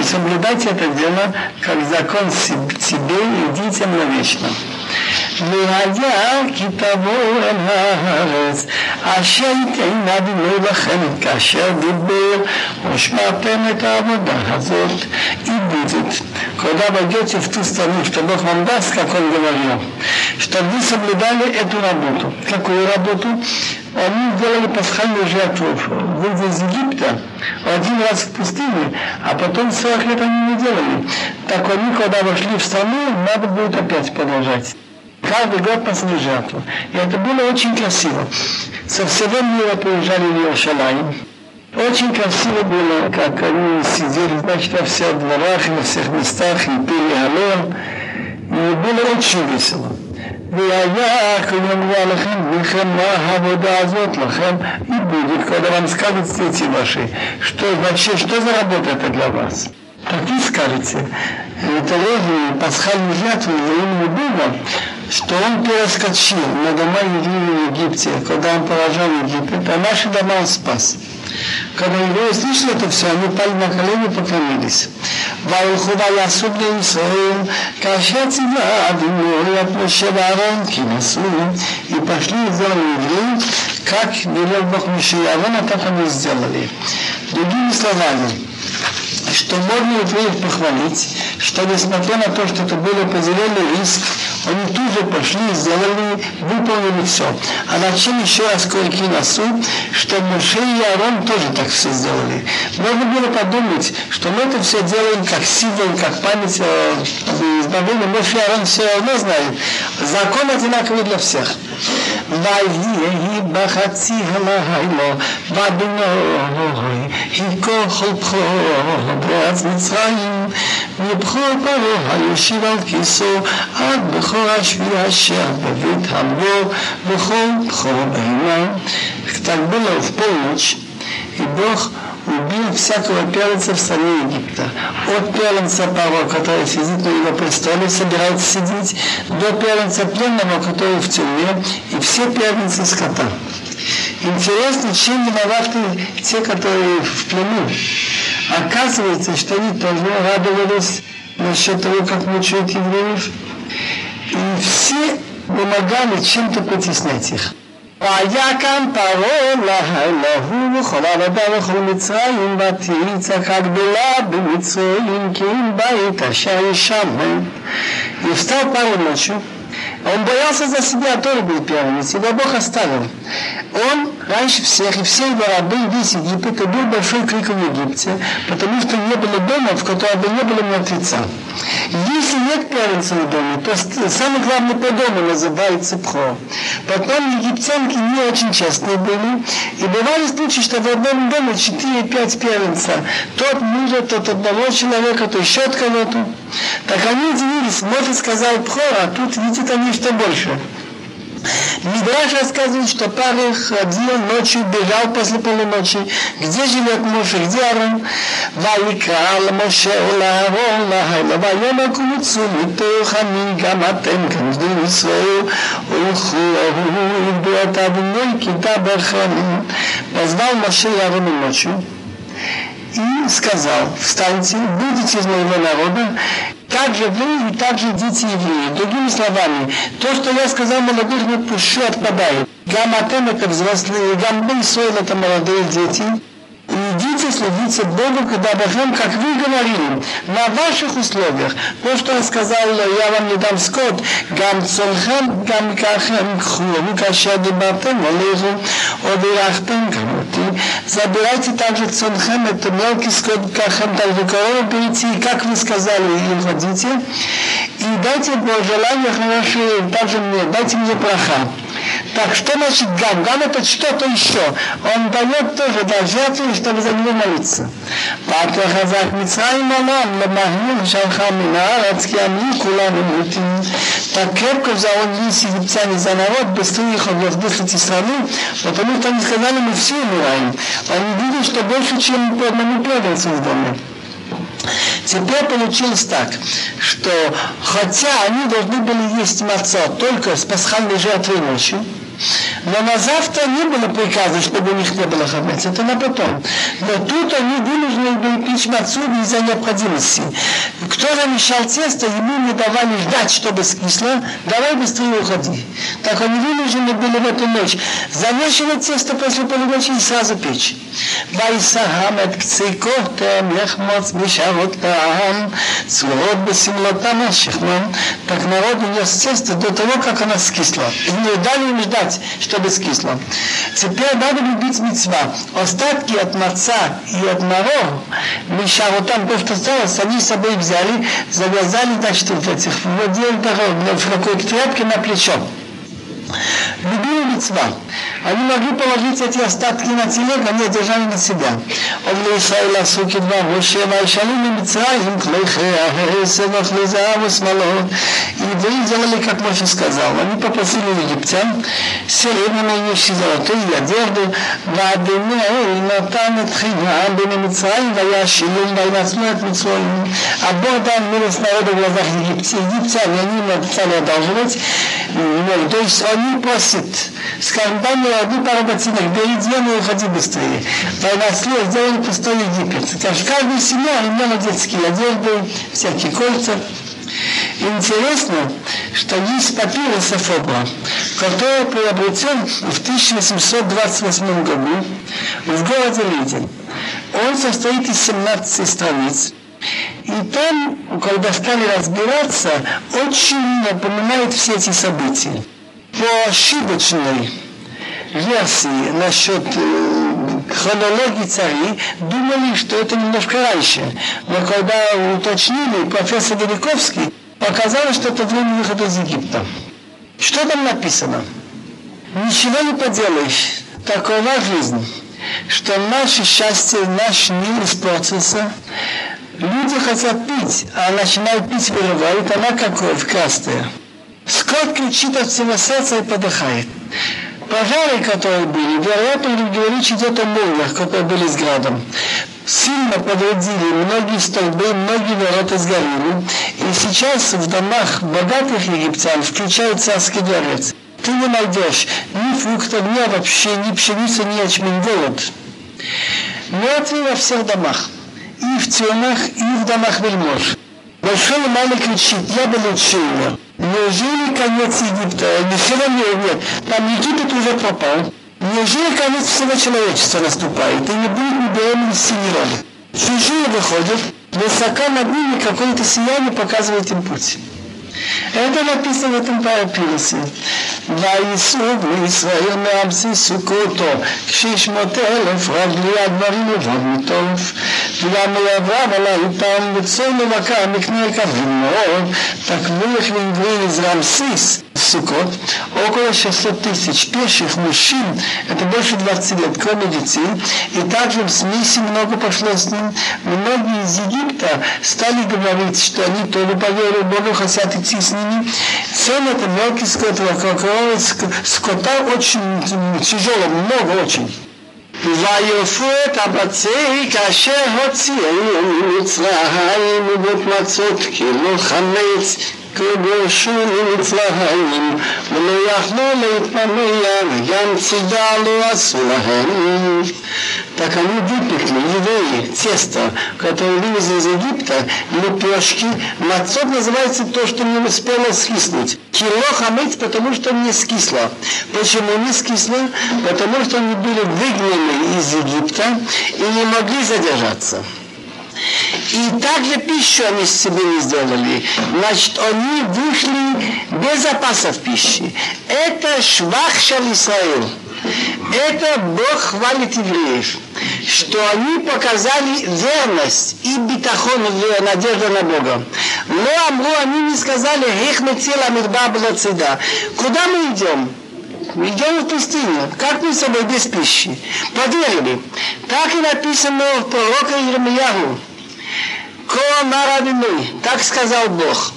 И соблюдать это дело, как закон себе и детям навечно. וידע כי תבואו אל הארץ אשר תינה בנו לכם כאשר דיבר ושמעתם את העבודה הזאת и будет. Когда войдете в ту страну, что Бог вам даст, как Он говорил, чтобы вы соблюдали эту работу. Какую работу? Они делали пасхальную жертву, выйдя из Египта, один раз в пустыне, а потом сорок лет они не делали. Так они, когда вошли в страну, надо будет опять продолжать. Каждый год пасли жертву. И это было очень красиво. Со всего мира приезжали в Иерусалим. Очень красиво было, как они сидели, значит, во всех дворах, и во всех местах, и пили алоэ. И было очень весело. И будет, когда вам скажут дети ваши, что вообще, что за работа это для вас. Так вы скажете, это левую пасхальную жертву за имя Бога, что он перескочил на дома евреев в Египте, когда он поражал Египет, а наши дома он спас. Когда евреи услышали это все, они пали на колени и поклонились. И пошли и сделали евреи, как велел Бог Моше и Аарона, так они сделали. Другими словами, что можно евреев похвалить, что несмотря на то, что это было позеленый риск, они тут же пошли, сделали, выполнили все. А начали еще раз кое-какие носу, что Моше и Аарон тоже так все сделали. Можно было подумать, что мы это все делаем как символ, как память о избавлении. Моше и Аарон все равно знают. Закон одинаковый для всех. Так было в полночь, и Бог убил всякого первенца в стране Египта. От первенца Павла, который сидит на его престоле, собирается сидеть, до первенца пленного, который в тюрьме, и все первенцы скота. Интересно, чем виноваты те, которые в плену? Оказывается, что они тоже радовались насчет того, как мучают евреев. И все помогали чем-то потеснять их. והיה כאן פרעה להוא וכל עבדיו וכל מצרים ותהי צעקה גדולה במצרים כי אם בית אשר ישמע. И встал Павел ночью. Он боялся за себя, тоже был первенец, его Бог оставил. Он раньше всех, и все его рабы, весь Египет, и был большой крик в Египте, потому что не было дома, в котором бы не было мертвеца. Если нет первенца в доме, то самый главный по дому называется Пхо. Потом египтянки не очень честные были, и бывали случаи, что в одном доме четыре-пять первенца. Тот мужа, тот одного человека, то еще от кого-то. Так они удивились, Моше сказал Пхо, а тут видят они что больше. Мидраш рассказывает, что Павел ходил ночью, бежал после полуночи. Где живет Моше, где Аарон? Ваикрал Моше Аарон лахайла ваема куцу митохамин гаматен камзду свою уху дуата вной китабахамин. Позвал Моше Аарона ночью и сказал: встаньте, выйдите из моего народа, так же вы и так же дети евреи. Другими словами, то, что я сказал молодых, не пущу, отпадает. Гаматем – это взрослые, гамбин, сойл – это молодые дети. И идите служите Богу, когда Богом, как вы говорили, на ваших условиях. То, что он сказал, я вам не дам скот, гам цолхам, гам кахам, хуру, кашадибатам, валежу, обирахтам, камути. Забирайте также цолхам, это мелкий скот, кахам, также корову берите, и как вы сказали, им ходите. И дайте по желаниях ваших, также мне, дайте мне праха. Так, что значит гам? Гам – это что-то еще. Он дает тоже для жертвы, чтобы за него молиться. Так крепко взял он весь египтяне за народ, быстрее их он выслать из страны, потому что они сказали, мы все умираем. Они видят, что больше, чем по одному пленницу в доме. Теперь получилось так, что хотя они должны были есть маца только с пасхальной жертвой ночью, но на завтра не было приказа, чтобы у них не было хамец, это на потом. Но тут они вынуждены были пить мацу из-за необходимости. Кто замешал тесто, ему не давали ждать, чтобы скисло, давай быстрее уходи. Так они вынуждены были в эту ночь замешивать тесто после полуночи и сразу печь. Так народ унес тесто до того, как оно скисло. И не дали им ждать, чтобы скисло. Теперь надо любить мицва. Остатки от маца и от маро, миша, вот там то, что осталось, они с собой взяли, завязали, значит, вот этих, вот делали в какой-то тряпке на плечо. Любили мицва. Они могли положить эти остатки на телег, они держали на себя. И евреи делали, как Моше сказал. Они попросили египтян серебряные вещи, золотые одежды. А Бог дал милость народу в глазах египтян. Они им написали одалживать. То есть они просят, скажем, дай мне одну пару ботинок, бери две, но уходи быстрее. Войнослов сделали пустой Египет. Каждая семья имела детские одежды, всякие кольца. Интересно, что есть папирус Фобла, который приобретен в тысяча восемьсот двадцать восьмом году в городе Лидин. Он состоит из семнадцати страниц. И там, когда стали разбираться, очень напоминает все эти события. По ошибочной версии насчет хронологии царей думали, что это немножко раньше. Но когда уточнили, профессор Великовский показал, что это время выхода из Египта. Что там написано? Ничего не поделаешь. Такова жизнь, что наше счастье, наш мир испортился. Люди хотят пить, а начинают пить, вырывают, она как кровь красная. Скот кричит от всего сердца и подыхает. Пожары, которые были, вероятно, речь идет о молниях, которые были с градом. Сильно повредили многие столбы, многие ворота сгорели. И сейчас в домах богатых египтян включают царский дворец. Ты не найдешь ни фруктов, ни вообще, ни пшеницы, ни ячмень, голод. Мертвы во всех домах. И в тюрьмах, и в домах вельмож. Большой и малый кричит, я бы лучше умер. Неужели конец Египта? Ничего не умер. Там Египет уже пропал. Неужели конец всего человечества наступает? И не будет ни беременных, ни рода. Чужие выходят, высоко над ними какое-то сияние показывает им путь. Это написано в этом папирусе. Так выехали евреи из Рамсис, Сукот, около шестисот тысяч пеших мужчин, это больше двадцати лет, кроме детей, и также в смеси много пошло с ним. Многие из Египта стали говорить, что они то ли поверили Богу, хотят идти с ними. Сам это мелкий скот, вокруг скота очень тяжело, много очень. ויופו את הבצעי כאשר הוציאו מצרים ובמצות כאילו חמץ כגורשו ממצרים ולא יכלו להתפנע וגם צידה לא עשו להם. Так они выпекли, евреи, тесто, которое вывезли из Египта, лепешки. Мацот называется то, что не успело скиснуть. Кило хамец, потому что не скисло. Почему не скисло? Потому что они были выгнаны из Египта и не могли задержаться. И также пищу они с собой не сделали. Значит, они вышли без запасов пищи. Это швах шаль Исраэль. Это Бог хвалит евреев, что они показали верность и битахон, надежду на Бога. Но Амру они не сказали, куда мы идем? Идем в пустыню. Как мы с собой без пищи? Поверили. Так и написано в пророке Иеремиягу. Ко наравины, так сказал Бог.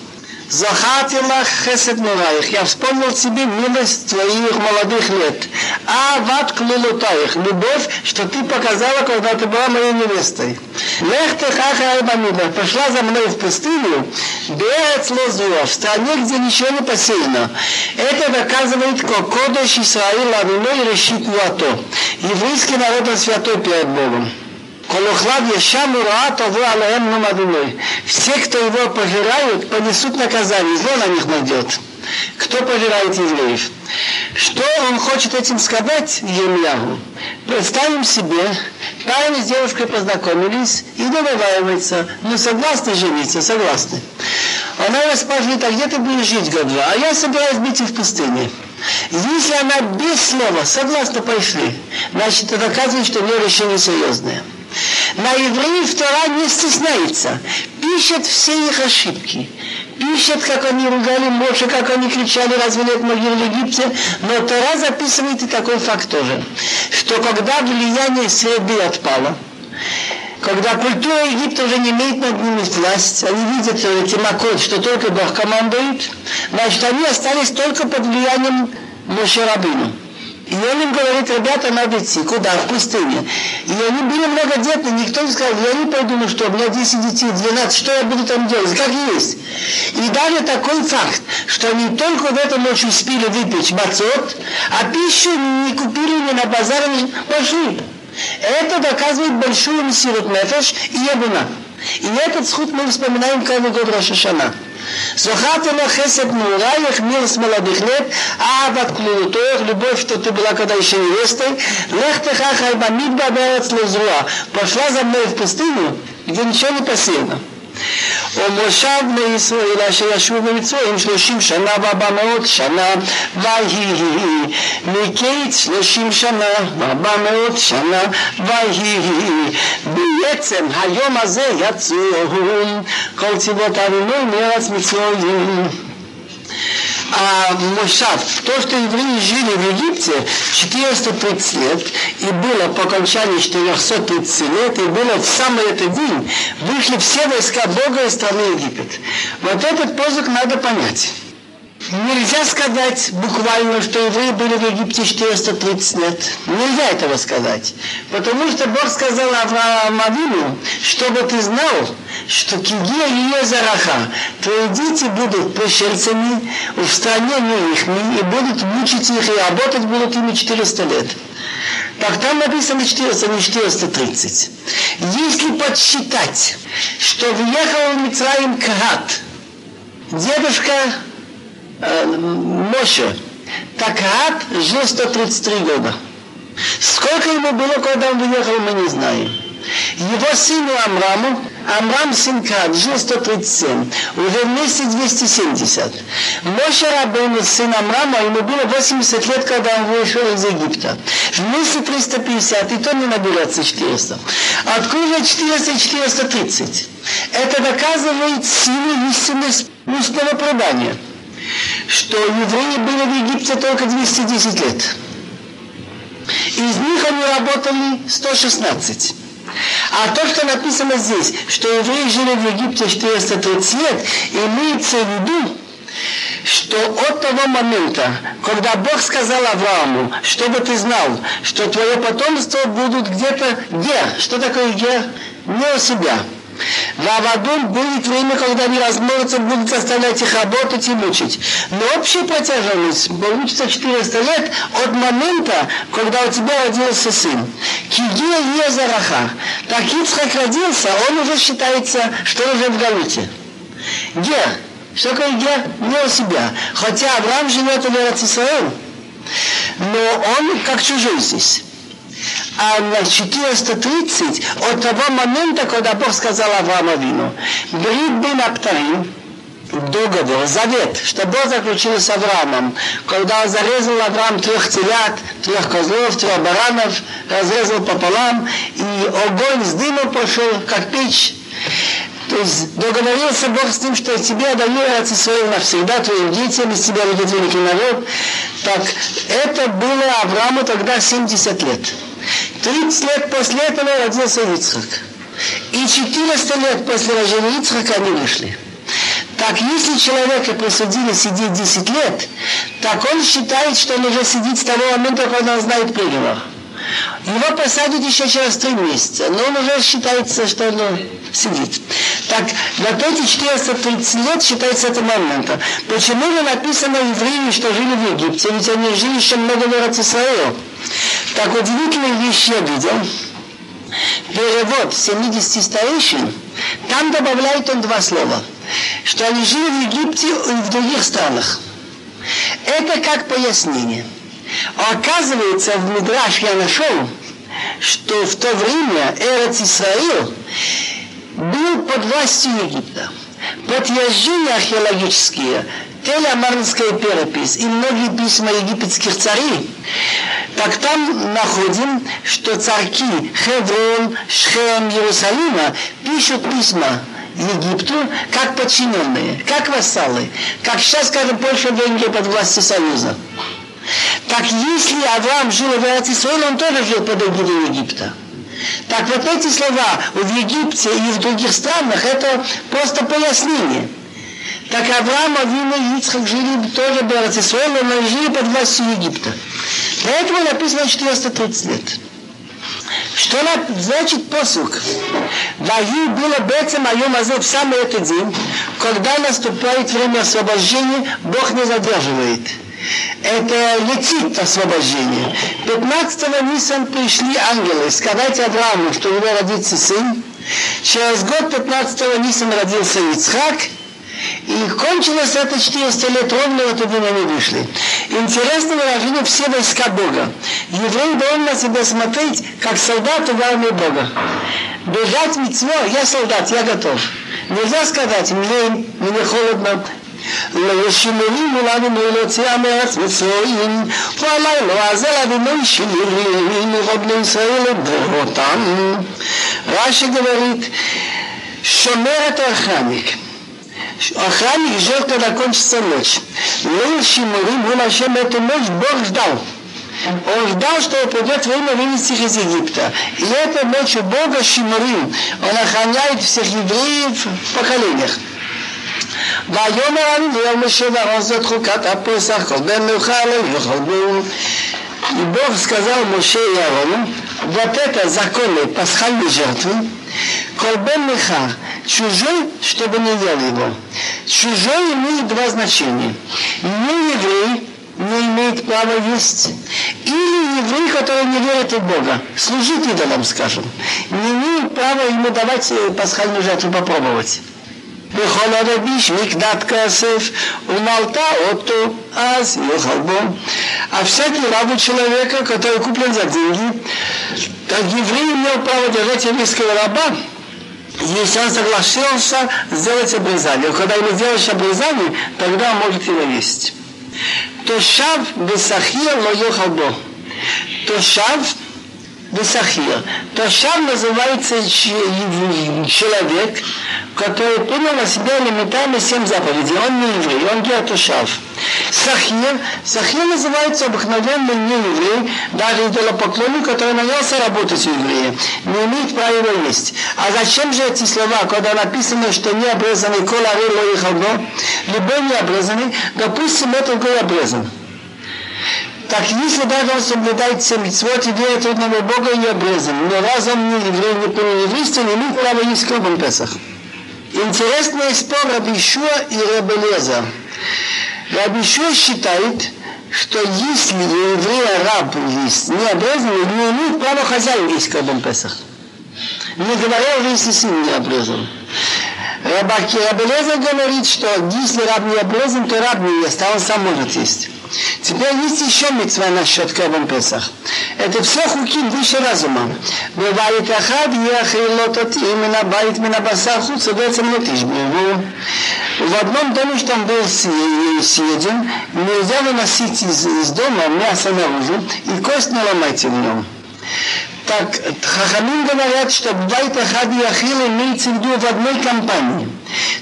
Захарти лах хесед милаих. Я вспомнил тебе милость твоих молодых лет. А ват клулутаих. Любовь, что ты показала, когда ты была моей невестой. Лех техаха альбамида. Пошла за мной в пустыню. Беец лозуа. В стране, где ничего не посеяно. Это доказывает Кокодош Исраила Авиной решит Муато. Еврейский народ он святой перед Богом. Все, кто его пожирают, понесут наказание, зло на них найдет. Кто пожирает евреев? Что он хочет этим сказать, Ермиягу? Представим себе, парень с девушкой познакомились и договариваются. Ну, согласны жениться? Согласны. Она его спрашивает, а где ты будешь жить год-два? А я собираюсь быть и в пустыне. Если она без слова согласна, пошли, значит, это доказывает, что у нее решение серьезное. На евреев Тора не стесняется, пишет все их ошибки, пишет, как они ругали Моше, как они кричали, разве нет могил в Египте, но Тора записывает и такой факт тоже, что когда влияние среды отпало, когда культура Египта уже не имеет над ними власть, они видят эти макот, что только Бог командует, значит, они остались только под влиянием Моше Рабейну. И он им говорит, ребята, надо идти. Куда? В пустыне. И они были многодетны, никто не сказал, я не пойду, ну что, у меня десять детей, двенадцать, что я буду там делать, как есть. И даже такой факт, что они только в эту ночь успели выпечь мацот, а пищу не купили, ни на базаре, не пошли. Это доказывает большую мсирут нефеш и ебуна. И этот сход мы вспоминаем каждый год Рош ха-Шана. Сухатина хесед мураях, мир с молодых лет, аават клулутоях, любовь, что ты была когда еще невестой, лехтеха хайбамидба берец лозруа, пошла за мной в пустыню, где ничего не посеяно. ומושב בני ישראל אשר ישבו במצרים שלושים שנה וארבע מאות שנה ויהי מקיץ שלושים שנה וארבע מאות שנה ויהי בעצם היום הזה יצאו כל צבאות אבינו מארץ מצרים. А Мошав, то, что евреи жили в Египте четыреста тридцать лет, и было по окончании четырехсот тридцати лет, и было в самый этот день, вышли все войска Бога из страны Египет. Вот этот позык надо понять. Нельзя сказать буквально, что евреи были в Египте четыреста тридцать лет. Нельзя этого сказать. Потому что Бог сказал Аврааму Авину, чтобы ты знал, что Кигия и Езараха, твои дети будут пришельцами в стране не их, и будут мучить их, и работать будут ими четыреста лет. Так там написано четыреста, не четыреста тридцать. Если подсчитать, что въехал в Мицраим Кагат, дедушка Моше, так Кагат жил сто тридцать три года. Сколько ему было, когда он выехал, мы не знаем. Его сыну Амраму, Амрам сын Кагат, жил сто тридцать семь, уже вместе двести семьдесят. Моше Рабейну, сын Амрама, ему было восемьдесят лет, когда он вышел из Египта. Вместе триста пятьдесят, и то не наберется четыреста. Откуда четыреста и четыреста тридцать? Это доказывает силу истинности устного предания, что евреи были в Египте только двести десять лет. Из них они работали сто шестнадцать. А то, что написано здесь, что евреи жили в Египте четыреста тридцать лет, имеется в виду, что от того момента, когда Бог сказал Аврааму, чтобы ты знал, что твое потомство будут где-то ге. Что такое ге? Не у себя. В Авадун будет время, когда они размножатся, будут заставлять их работать и мучить. Но общая протяженность получится четыреста лет от момента, когда у тебя родился сын. Кигия Езараха. Так Ицхак родился, он уже считается, что уже в Галуте. Гер. Что такое гер? Не у себя. Хотя Авраам живет в Эрец-Исраэль, но он как чужой здесь. А на четыреста тридцать от того момента, когда Бог сказал Аврааму Авину, брит бен аптарим, договор, завет, что Бог заключил с Авраамом, когда он зарезал Авраам трех телят, трех козлов, трех баранов, разрезал пополам, и огонь с дымом пошел, как печь. То есть договорился Бог с ним, что тебе отдаю Эрец Исраэль навсегда, твоим детям, из тебя родит великий народ. Так это было Аврааму тогда семьдесят лет. тридцать лет после этого родился Ицхак. И четыреста лет после рождения Ицхака они вышли. Так если человека присудили сидеть десять лет, так он считает, что он уже сидит с того момента, как он знает приговор. Его посадят еще через три месяца, но он уже считается, что он сидит. Так, вот эти четыреста тридцать лет считается этого момента. Почему же написано евреи, что жили в Египте? Ведь они жили еще много лет в Израиле. Так, удивительную вещь я видел. Перевод семидесяти старейшин, там добавляет он два слова, что они жили в Египте и в других странах. Это как пояснение. Оказывается, в Мидраш я нашел, что в то время Эрец Исраил был под властью Египта. Подтверждения археологические, Тель-Амарнская перепись и многие письма египетских царей, так там находим, что царьки Хеврон, Шхем, Иерусалима пишут письма Египту как подчиненные, как вассалы, как сейчас, скажем, Польша, Венгрия под властью Союза. Так если Авраам жил в Эрец-Исраиле, он тоже жил под эгидой Египта. Так вот эти слова в Египте и в других странах это просто пояснение. Так Авраам, Авину и Ицхак жили тоже в Эрец-Исраиле, но жили под властью Египта. Поэтому написано четыреста тридцать лет. Что значит посук? Ваю было бецем айом азе в самый этот день, когда наступает время освобождения, Бог не задерживает. Это летит освобождение. пятнадцатого Нисан пришли ангелы сказать Аврааму, что у него родится сын. Через год пятнадцатого Нисан родился Ицхак. И кончилось это четыреста лет ровно в это время они вышли. Интересно выражение все войска Бога. Еврей должен на себя смотреть, как солдат в армии Бога. Бежать митцво, я солдат, я готов. Нельзя сказать, мне, мне холодно. לשינויים ולנו להוציאה מארץ מצרים ועלי לא עזר אבינו שינויים מרוב לישראל לדרותם רש"י גברית שומרת охранник охранник ждал, когда кончится ночь. Лешимурим он Ашем эту ночь Бог ждал. Он ждал, что придет время вывести их из Египта. И этой ночью Бога Шимурим он охраняет всех евреев в поколениях. והיום הרעים ויום השבר עוז את חוקת הפסח כל בן מאוחר לא יחלו и Бог сказал Моше и Аарону, вот это законы пасхальной жертвы, колбен меха, чужой, чтобы не ел его. Чужой имеет два значения. Не еврей не имеет права есть, или еврей, который не верит в Бога, служит идолам, скажем, не имеет права ему давать пасхальную жертву попробовать. А всякий раб человека, который куплен за деньги, так еврей имел право держать еврейского раба, если он согласился сделать обрезание. Когда ему делаешь обрезание, тогда он может его есть. Тошав бесахир лоехалбо. Тошав бесахир. Тошав называется человек, который принял на себя элементарно семь заповедей. Он не еврей, он геотушав. Сахир. Сахир называется обыкновенный не еврей, даже идолопоклонник, который нанялся работать у еврея. Не имеет права его есть. А зачем же эти слова, когда написано, что не обрезанный колары лоих одно, любой не обрезанный, допустим, этот гой обрезан. Так если даже он соблюдает все мицвот и верит в одного Бога и не обрезан, но раз он не еврей, не принял еврейство, не имеет права есть кровом Песах. Интересный спор Раби Йошуа и Раби Леза. Раби Йошуа считает, что если еврея раб есть, не обрезанный, не имеет права хозяин есть корбан Песах. Не говоря уже, если сын не обрезан. Раби Леза говорит, что если раб не обрезан, то раб не ест, а он сам может есть. Теперь есть еще митцва насчет корбан Песах. Это все хуки выше разума. Бывает ахад, яхрилотат, именно байт, мина басаху, цедается мутиш. В одном доме, что он был съеден, нельзя выносить из, из дома мясо наружу, и кость не ломайте в нем. Так, хахамин говорят, что байт ахад и ахил имеется в виду в одной компании.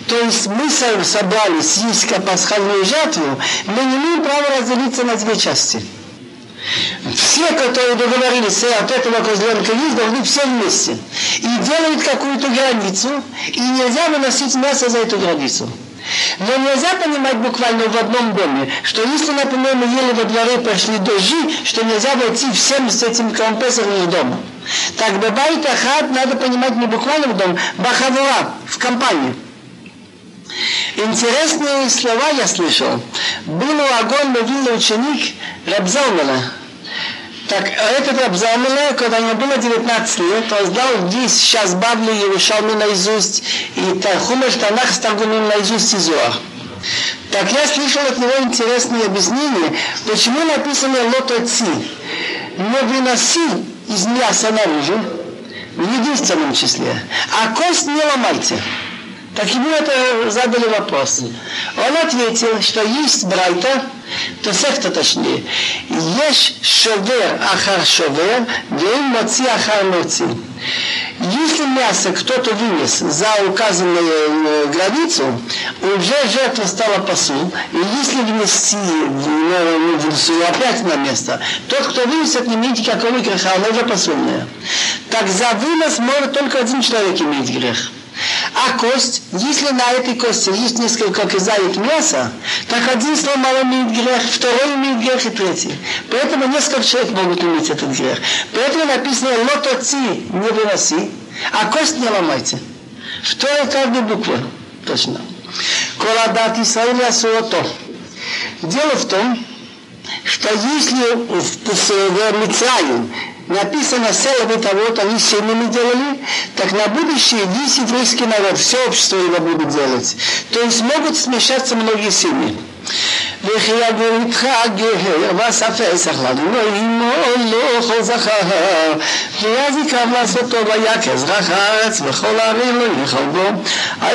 То есть мы собрали съесть пасхальную жертву, мы не имеем права разделиться на две части. Все, которые договорились от этого козленка есть, должны все вместе. И делают какую-то границу, и нельзя выносить мясо за эту границу. Но нельзя понимать буквально в одном доме, что если, например, мы ели во дворе, пошли дожди, что нельзя войти всем с этим компесом в дом. Так бабайт ахад надо понимать не буквально в дом, бахавуа, в компании. Интересные слова я слышал. Был у огонь, видно ученик Рабзалмана. Так, этот Рабзалмана, когда ему было девятнадцать лет, он знал здесь, сейчас Бавли, Иерушалми наизусть, и Тархумаш, Танах с Таргумом наизусть и Зоар. Так я слышал от него интересные объяснения, почему написано «лото ци» «не выноси из мяса наружу, в единственном числе, а кость не ломайте». Так ему это задали вопрос. Он ответил, что есть брайта, то сефта точнее, ешь шовер ахар шовер, веем моци ахар моци. Если мясо кто-то вынес за указанную границу, уже жертва стала пасу, и если внести опять на место, тот, кто вынес, это не имеет какого греха, оно уже пасульное. Так за вынос может только один человек иметь грех. А кость, если на этой кости есть несколько козаек мяса, так один сломал имеет грех, второй имеет грех и третий. Поэтому несколько человек могут иметь этот грех. Поэтому написано «лотоци» не выноси, а кость не ломайте. Вторая каждая буква. Точно. Коладат Исраиля суото. Дело в том, что если в Мицраим написано «Селовы того-то, они семьями делали», так на будущее весь еврейский народ, все общество его будет делать. То есть могут смешаться многие семьи. А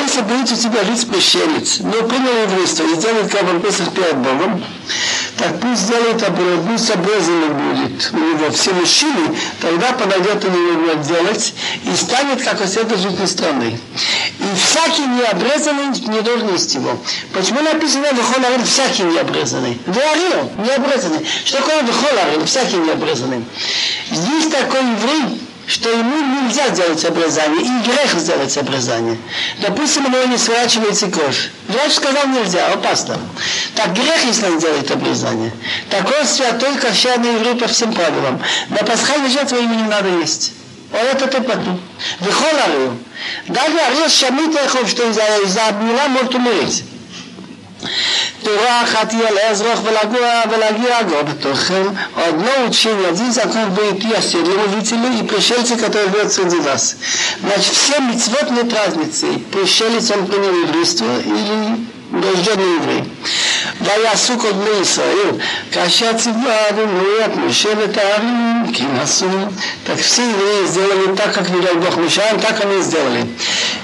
если будет у тебя жить священец, но принял еврейство и сделает каббалпесах перед Богом, так пусть сделает обряд, пусть обрезанный будет у него все мужчины, тогда подойдет у него делать и станет, как осета житель страны. И всякий необрезанный не должен есть его. Почему написано «Вехол арин» всякий необрезанный? Говорил, необрезанный. Что такое «Вехол арин» всякий необрезанный? Есть такой еврей, что ему нельзя делать обрезание, и грех сделать обрезание. Допустим, у него не сворачивается кровь. Врач сказал, нельзя, опасно. Так грех, если он делает обрезание. Такой святой кошерный еврей по всем правилам. На пасхальной жертве ему не надо есть. Он это топоту. Вехол арин. Даже арин шамит эхов, что из-за обмена может умереть. Тура хатиел эзрох велагуа велагия гобтохем. Одно учение, один закон будет ясен для жителей и пришельцы, которые живут среди вас. Значит, все мицвот нет разницы. Пришелец, он принял еврейство или рожденный еврей. ויעשו קודמי ישראל, כאשר ציווה אדוני את משה ואת הארון, כי נעשו תקפסים ויזדלו так, как велел Бог Мишаам, так они сделали.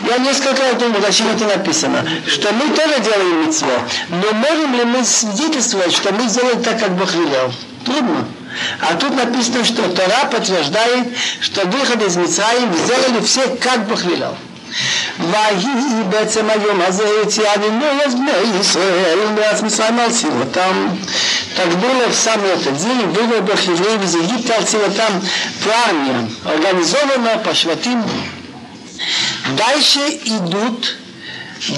Я несколько раз думал, зачем это написано, что мы тоже делаем мицву, но можем ли мы свидетельствовать, что мы сделали так, как Бог велел? Трудно. А тут написано, что Тора подтверждает, что выход из Мицраим сделали все, как Бог велел. ויהי בעצם היום הזה יציאתנו את בני ישראל מארץ מצרים והוציאו אותם. Так было в самый этот день, вывел Бог евреев из Египта, отсюда там плавно, организованно, по шватим. Дальше идут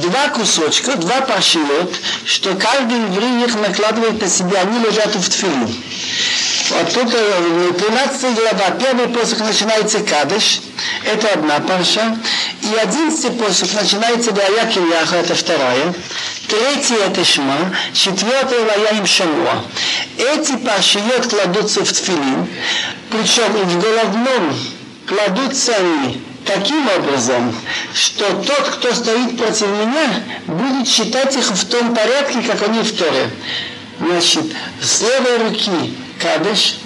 два кусочка, два паршиот, что каждый еврей их накладывает на себя, они лежат в тфилу. Вот тут тринадцатая глава, первый посох начинается Кадеш, это одна парша, и одиннадцатый посох начинается Лая Кирьяха, это вторая, третья это Шма, четвертая Лая им Шамуа. Эти паршиот кладутся в тфилин, причем в головном кладутся они таким образом, что тот, кто стоит против меня, будет считать их в том порядке, как они в Торе. Значит, с левой руки Кадеш,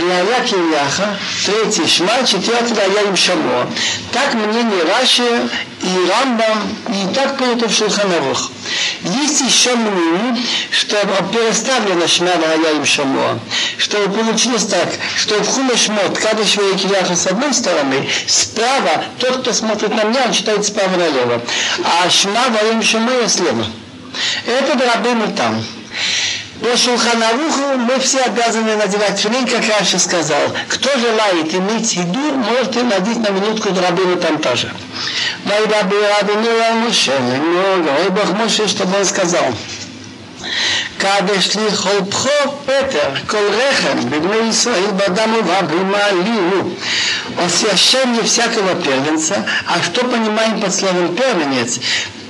Лая Кирьяха, третий Шма, четвертый Лая им Шамуа. Так мнение Раши и Рамбам, и так принято в Шулхан Арух. Есть еще мнение, что переставлено Шма Лая им Шамуа, что получилось так, что в Хумаш Мот, Кадеш Лая Кирьяха с одной стороны, справа, тот, кто смотрит на меня, он читает справа налево, а Шма Лая им Шамуа слева. Это Рабейну там. По Шулхан Аруху мы все обязаны надевать тфилин, как Раши сказал. Кто желает иметь еду, может и надеть на минутку Рабейну там тоже. И Бог Моше, чтобы он сказал, Кадешли холпхо Петер, кол рехем, бедный Исраил, бадаму вабрима лию. Он священнее всякого первенца. А что понимаем под словом первенец?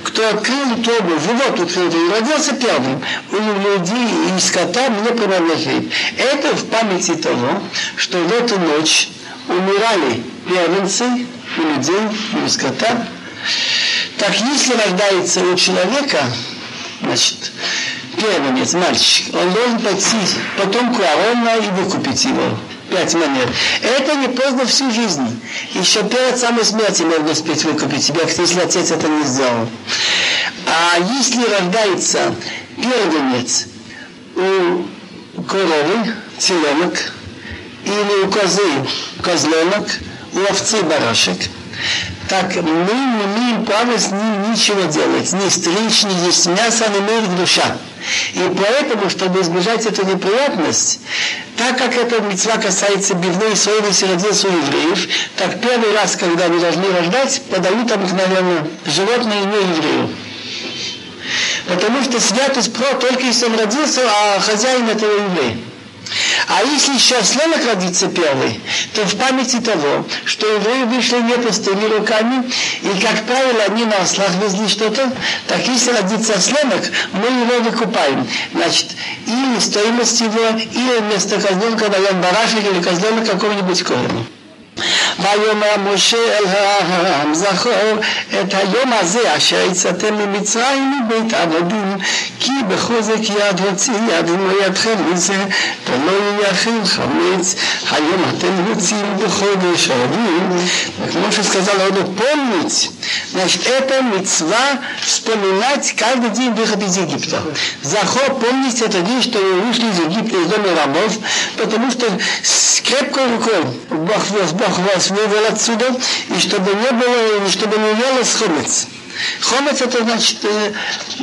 Кто открыл тобу, живот открыл, и родился первым, у людей и скота мне принадлежит. Это в памяти того, что в эту ночь умирали первенцы у людей и у скота. Так если рождается у человека, значит, первенец, мальчик, он должен пойти потомку Аарона и выкупить его. Пять монет. Это не поздно всю жизнь. Еще перед самой смертью можно успеть выкупить тебя, если отец это не сделал. А если рождается первенец у коровы, теленок, или у козы, козленок, у овцы, барашек, так мы не имеем права с ним ничего делать, ни стричь, ни есть мясо, не имеет душа. И поэтому, чтобы избежать эту неприятность, так как эта мицва касается бедной Исраиля, родился у евреев, так первый раз, когда они должны рождать, подают обыкновенно животное не еврею. Потому что святость про только если он родился, а хозяин этого еврей. А если еще осленок родится первый, то в памяти того, что евреи вышли не пустыми руками, и, как правило, они на ослах везли что-то, так если родится осленок, мы его выкупаем. Значит, или стоимость его, или вместо козленка даем барашек или козленок какого-нибудь корня. ויאמר משה אל הארם זכור את היום הזה אשר יצאתם ממצרים מבית עבדים כי בחוזק יד הוציא יד לא ידכם מזה ולא יאכל חמץ היום אתם יוצאים בחודש עבדים. Как Моше сказал, надо помнить. Значит, это мицва вспоминать каждый день выход из Египта. Захор помнить это день, что вы вышли из Египта, из дома рабов, потому что с крепкой рукой Бог вас, Бог вас вывел отсюда, и чтобы не было, чтобы не велось хомец. Хомец это значит э,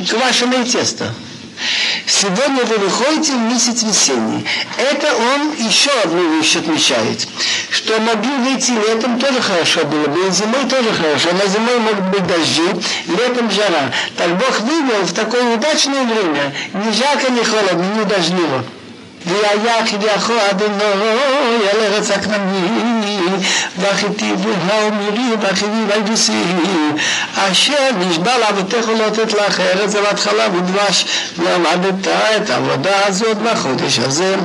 квашеное тесто. Сегодня вы выходите в месяц весенний. Это он еще одну вещь отмечает. Что могли выйти летом, тоже хорошо было бы, и зимой тоже хорошо. На зимой могут быть дожди, летом жара. Так Бог вывел в такое удачное время. Ни жарко, ни холодно, ни дождливо. והיה כביכול אדוני על ארץ הכנענים והחיתים והאמירים והחיתים והיבוסים אשר נשבע לאבותיך לתת לך ארץ זבת חלב ודבש ועמדת את העבודה הזאת בחודש הזה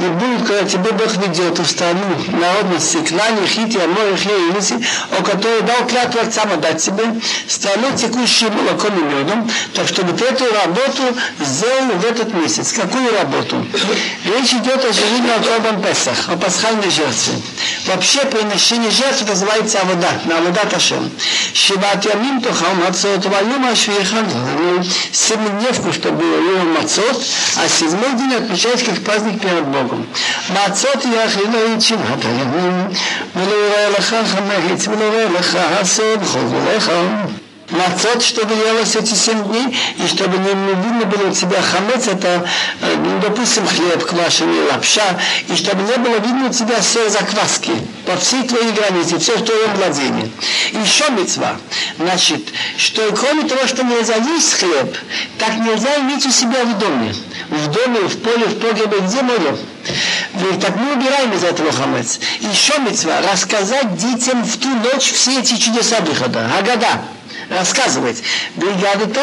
ליבוד כל הציבור בדיוק וסתנו מאוד מסקנה יחיתי אמור יחיה יניסי או כתוב דאו клятву отцам отдать себе страну текущую молоком и медом, так чтобы ты эту работу сделал в этот месяц. Какую работу? Речь идет о животном особом Песах, о пасхальной жертве. Вообще приношение жертв называется авода, на авода Ташем. Шиват ямим тохал мацот, валю машвихан. Семидневку, что было его мацот, а седьмой день отмечается как праздник перед Богом. Мацот яхина и чинат ямим, влюрай лаха хамагит, влюрай лаха хасед, хозулеха. Мацот, чтобы елось эти семь дней, и чтобы не видно было у тебя хамец, это, допустим, хлеб, квашеный, лапша, и чтобы не было видно у тебя все закваски по всей твоей границе, все в твоем владении. Еще мицва, значит, что кроме того, что нельзя есть хлеб, так нельзя иметь у себя в доме, в доме, в поле, в погребе, где можно. Так мы убираем из этого хамец. Еще мицва, рассказать детям в ту ночь все эти чудеса выхода, агада. Рассказывать. И рассказывать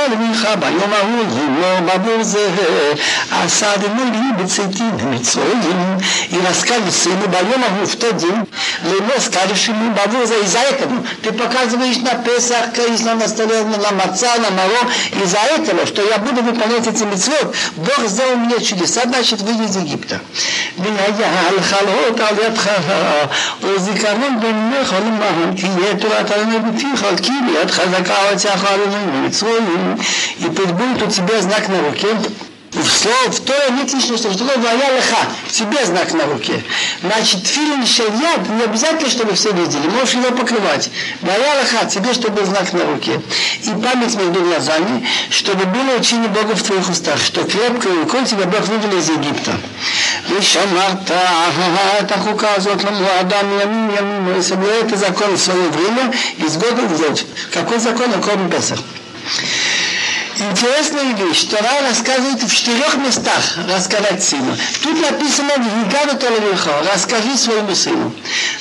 сыну Байомагу в тот день, но скажешь ему Бабуза, и за этого ты показываешь на Песах, Каисна, на столе, на Маца, на Маро, и за этого, что я буду выполнять эти мицвот, Бог сделал мне чудеса, значит, выйди из Египта. И пусть будет у тебя знак на руке, И все, в той личности, что такое вая леха, в тебе знак на руке. Значит, филин шаяд не обязательно, чтобы все видели, можешь его покрывать. Вая леха, тебе, чтобы был знак на руке. И память между глазами, чтобы было учение Бога в твоих устах, что крепкой рукой тебя Бог вывел из Египта. Собирай этот закон в свое время, из года в год. Какой закон? О ком Песах. Интересная вещь, Тора рассказывает в четырех местах рассказать сыну. Тут написано «Вигаве Толевихо», «Расскажи своему сыну».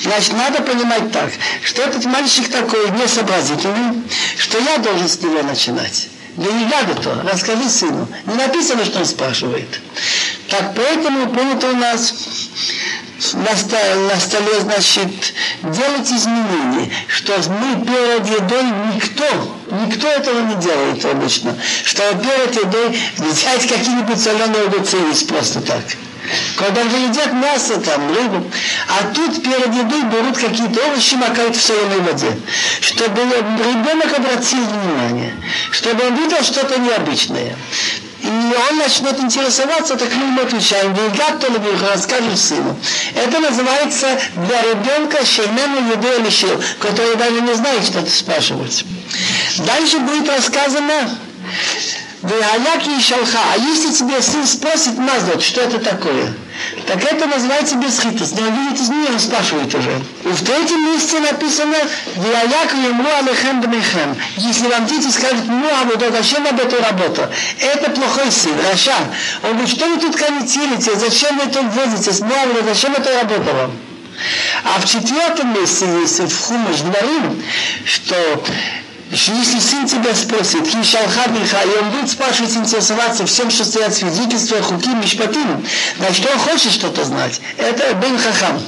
Значит, надо понимать так, что этот мальчик такой несообразительный, что я должен с него начинать. Да не гаду то, расскажи сыну. Не написано, что он спрашивает. Так, поэтому принято у нас на столе, на столе, значит, делать изменения, что мы перед едой никто, никто этого не делает обычно, что перед едой взять какие-нибудь соленые огурцы просто так. Когда едят мясо, там, рыбу, а тут перед едой берут какие-то овощи, макают в соленой воде, чтобы ребенок обратил внимание, чтобы он видел что-то необычное. И он начнет интересоваться, так мы ему отвечаем, «Вегат толбих», расскажем сыну. Это называется для ребенка «Шеймену едой лишил», который даже не знает, что это спрашивать. Дальше будет рассказано «Вегаяки и шалха». А если тебе сын спросит нас, вот, что это такое? Так это называется бесхитость. Но видит из нее, спрашивает уже. И в третьем месте написано «Вияяку ему алехем бмехем». Если вам дети скажут «Ну, а вот зачем об эту работу?» Это плохой сын, Раша. Он говорит, что вы тут комментируете, зачем вы тут возитесь, «Ну, а вот зачем это работа вам?» А в четвертом месте есть в Хумаш Дворим, что если сын тебя спросит, и он будет спрашивать, интересоваться всем, что стоят в свидетельстве, хуки, мишпатим, значит, он хочет что-то знать. Это бен хахам.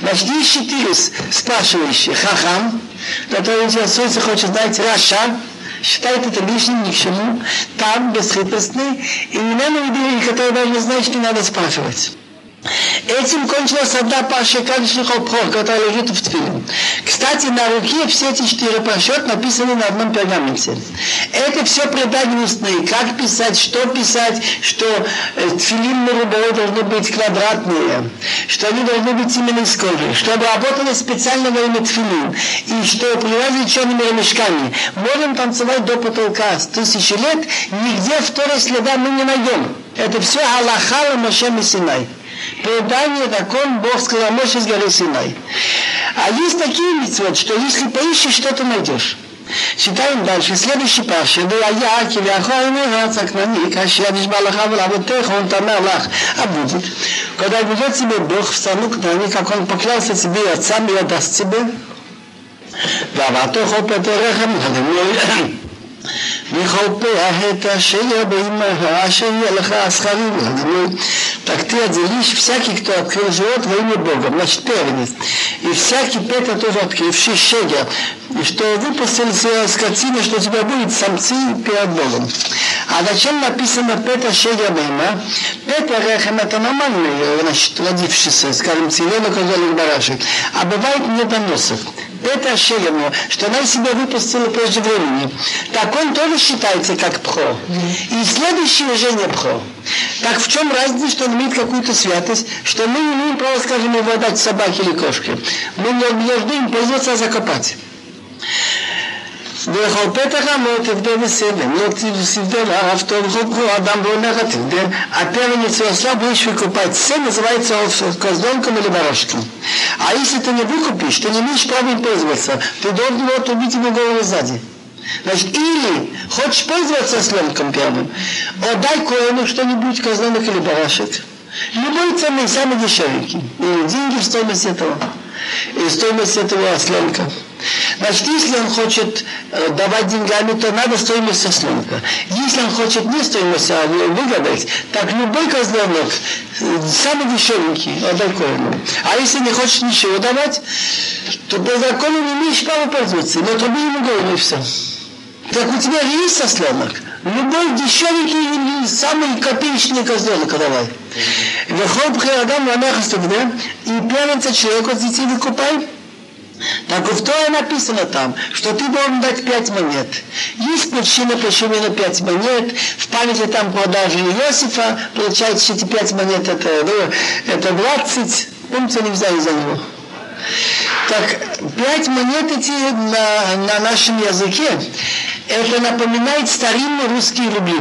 Значит, есть четыре спрашивающие. Хахам, который интересуется, хочет знать, раша, считает это лишним, ни к чему, там, бесхитростный, и именно людей, которые даже не знают, что надо спрашивать. Этим кончилась одна парша Кадишихо Прор, которая лежит в тфилин. Кстати, на руке все эти четыре паршот написаны на одном пергаменте. Это все предания устные. Как писать, что писать, что тфилин на рубовой должны быть квадратные, что они должны быть именно из кожи, что обработаны специально во имя тфилин, и что привязаны черными ремешками. Можем танцевать до потолка с тысячи лет, нигде второго следа мы не найдем. Это все Аллаха Моше Синай. Предание, так он, Бог сказал, Моше с горы Синай. А есть такие мицвот, что если поищешь, что-то найдешь. Читаем дальше. Следующий парша. А будет, когда ведет тебе Бог в страну Кнаани, как он поклялся тебе и отцам, и отдаст тебе. Так ты отделишь всякий, кто открыл живот во имя Бога. Значит, первенец. И всякий пета тоже открывший шегер. И что выпустили свою скотину, что у тебя будет самцы перед Богом. А зачем написано пета шегер бейма? Пета рехем это нормальный, значит, родившийся, скажем, цивилок, козолик, барашек. А бывает недоносок. Пета шегер, что она из себя выпустила прежде времени. Так он тоже считается как пхо. И следующее уже не пхо. Так в чем разница, что он имеет какую-то святость, что мы не имеем права, скажем, его отдать собаке или кошке. Мы не должны им пользоваться, а закопать. А первенец осла будешь выкупать. Сын называется козленком или барашком. А если ты не выкупишь, ты не имеешь права им пользоваться. Ты должен его отрубить ему голову сзади. Значит, или хочешь пользоваться сленком первым, отдай коину что-нибудь, козленок или барашек. Любой ценой, самый дешевенький. И деньги в стоимость этого. И стоимость этого осленка. Значит, если он хочет давать деньгами, то надо стоимость осленка. Если он хочет не стоимость, а выгадать, так любой козленок, самый дешевенький, отдай коину. А если не хочешь ничего давать, то по закону не имеешь права пользоваться, но труби ему голову и все. Так у тебя же есть осленок? Любой дешевенький, самый копеечный козленок давай. Вехол бхиадам ламехастугде, и первенца человека с детей выкупай. Так в Торе написано там, что ты должен дать пять монет. Есть причина, почему именно пять монет. В памяти там продажи Иосифа, получается, эти пять монет это, ну, это двадцать. Помните, они взяли за него. Так, пять монет эти на, на нашем языке, это напоминает старинные русские рубли.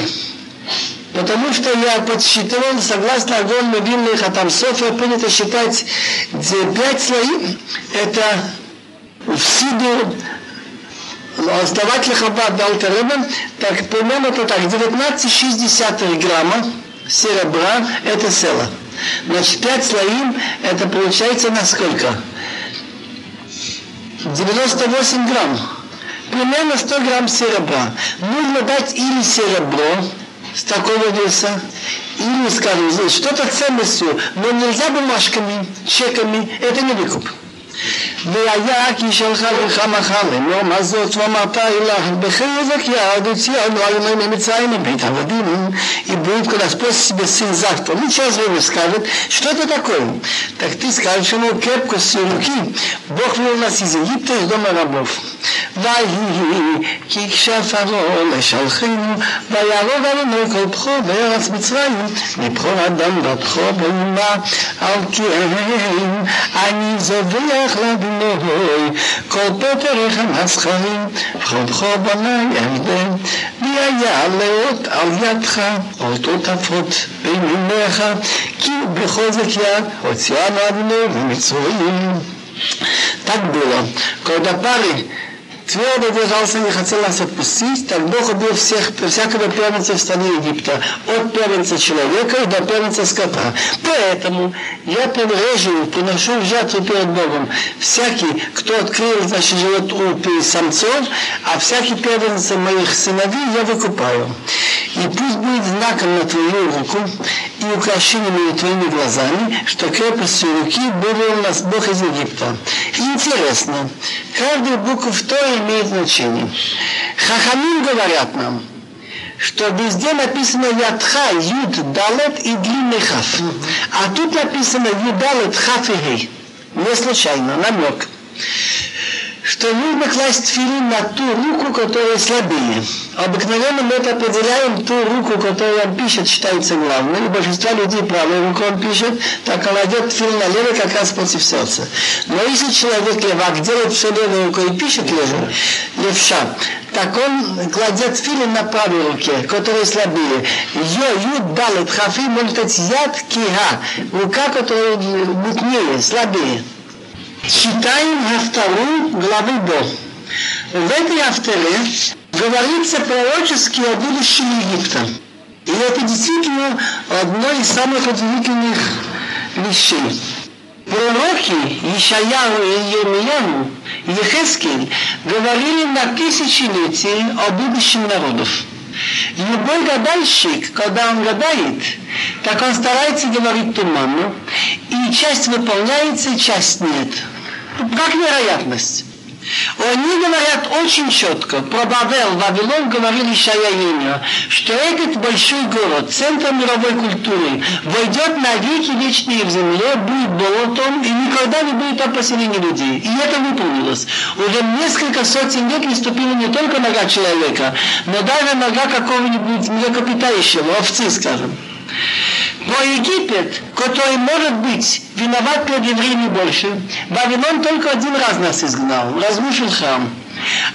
Потому что я подсчитывал, согласно огромной Библии Хатам Софер, принято считать пять слои, это в Сидур, основатель Хаббат Альтер Ребе, так примерно это так, девятнадцать целых шесть десятых грамма серебра, это села. Значит, пять слоев, это получается на сколько? девяносто восемь грамм. Примерно сто грамм серебра. Нужно дать или серебро с такого веса, или, скажем, что-то ценностью, но нельзя бумажками, чеками, это не выкуп. והיה שלחה לך מחלם יום הזאת ואמרת אילך בחרזק יד הוציאנו על ימי מצרים מבית עבדים и будет когда спросит себе сын завтра, ну сейчас время скажет, что это такое, так ты скажешь ему крепкостью руки Бог вывел нас из Египта, из дома рабов. ויהי כי כשפרעה לשלחנו ויהרוג עלינו כל בכור בארץ מצרים מבכור אדם ובכור באומה על כן אני זובח לב כל פטריך המסחרים וכל בכור בני עבדם והיה לאות על ידך אותות עפות בין עיניך כי בחוזק יד הוציאנו אבינו ומצרים. Так было, когда парень твердо держался, не хотел нас отпустить, так Бог убил всех, всякого первенца в стране Египта, от первенца человека до первенца скота. Поэтому я прирежу, приношу в жертву перед Богом всякий, кто открыл, значит, живот у самцов, а всякий первенец моих сыновей я выкупаю. И пусть будет знаком на твою руку и украшениями твоими глазами, что крепостью руки вывел нас Бог из Египта. Интересно, каждая буква в Торе имеет значение. Хахамим говорят нам, что везде написано Ядха, Юд, Далет и длинный Хав. А тут написано Юдалет, Хав и Гей. Не случайно, намек. Что нужно класть филин на ту руку, которая слабее. Обыкновенно мы это определяем ту руку, которая пишет, считается главной. И большинство людей правой рукой пишет, так она идет филин налево как раз против сердца. Но если человек левак делает все левой рукой и пишет левой, левша, так он кладет филин на правой руке, которая слабее. Йо, ю, далет, хафи, может быть, яд, киха, рука, которая мутнее, слабее. Читаем Хавтору главы Бо. В этой Хавторе говорится пророчески о будущем Египта. И это действительно одно из самых удивительных вещей. Пророки Йешаяу и Йеремияу, Йехескель говорили на тысячелетие о будущем народов. Любой гадальщик, когда он гадает, так он старается говорить туманно, и часть выполняется, часть нет. Как вероятность? Они говорят очень четко, про Бавел, Вавилон говорили Шаяемия, что этот большой город, центр мировой культуры, войдет на веки вечные в земле, будет болотом и никогда не будет там поселения людей. И это выполнилось. Уже несколько сотен лет не ступила не только нога человека, но даже нога какого-нибудь млекопитающего, овцы, скажем. Но Египет, который, может быть, виноват перед евреями больше, Вавилон только один раз нас изгнал, разрушил храм.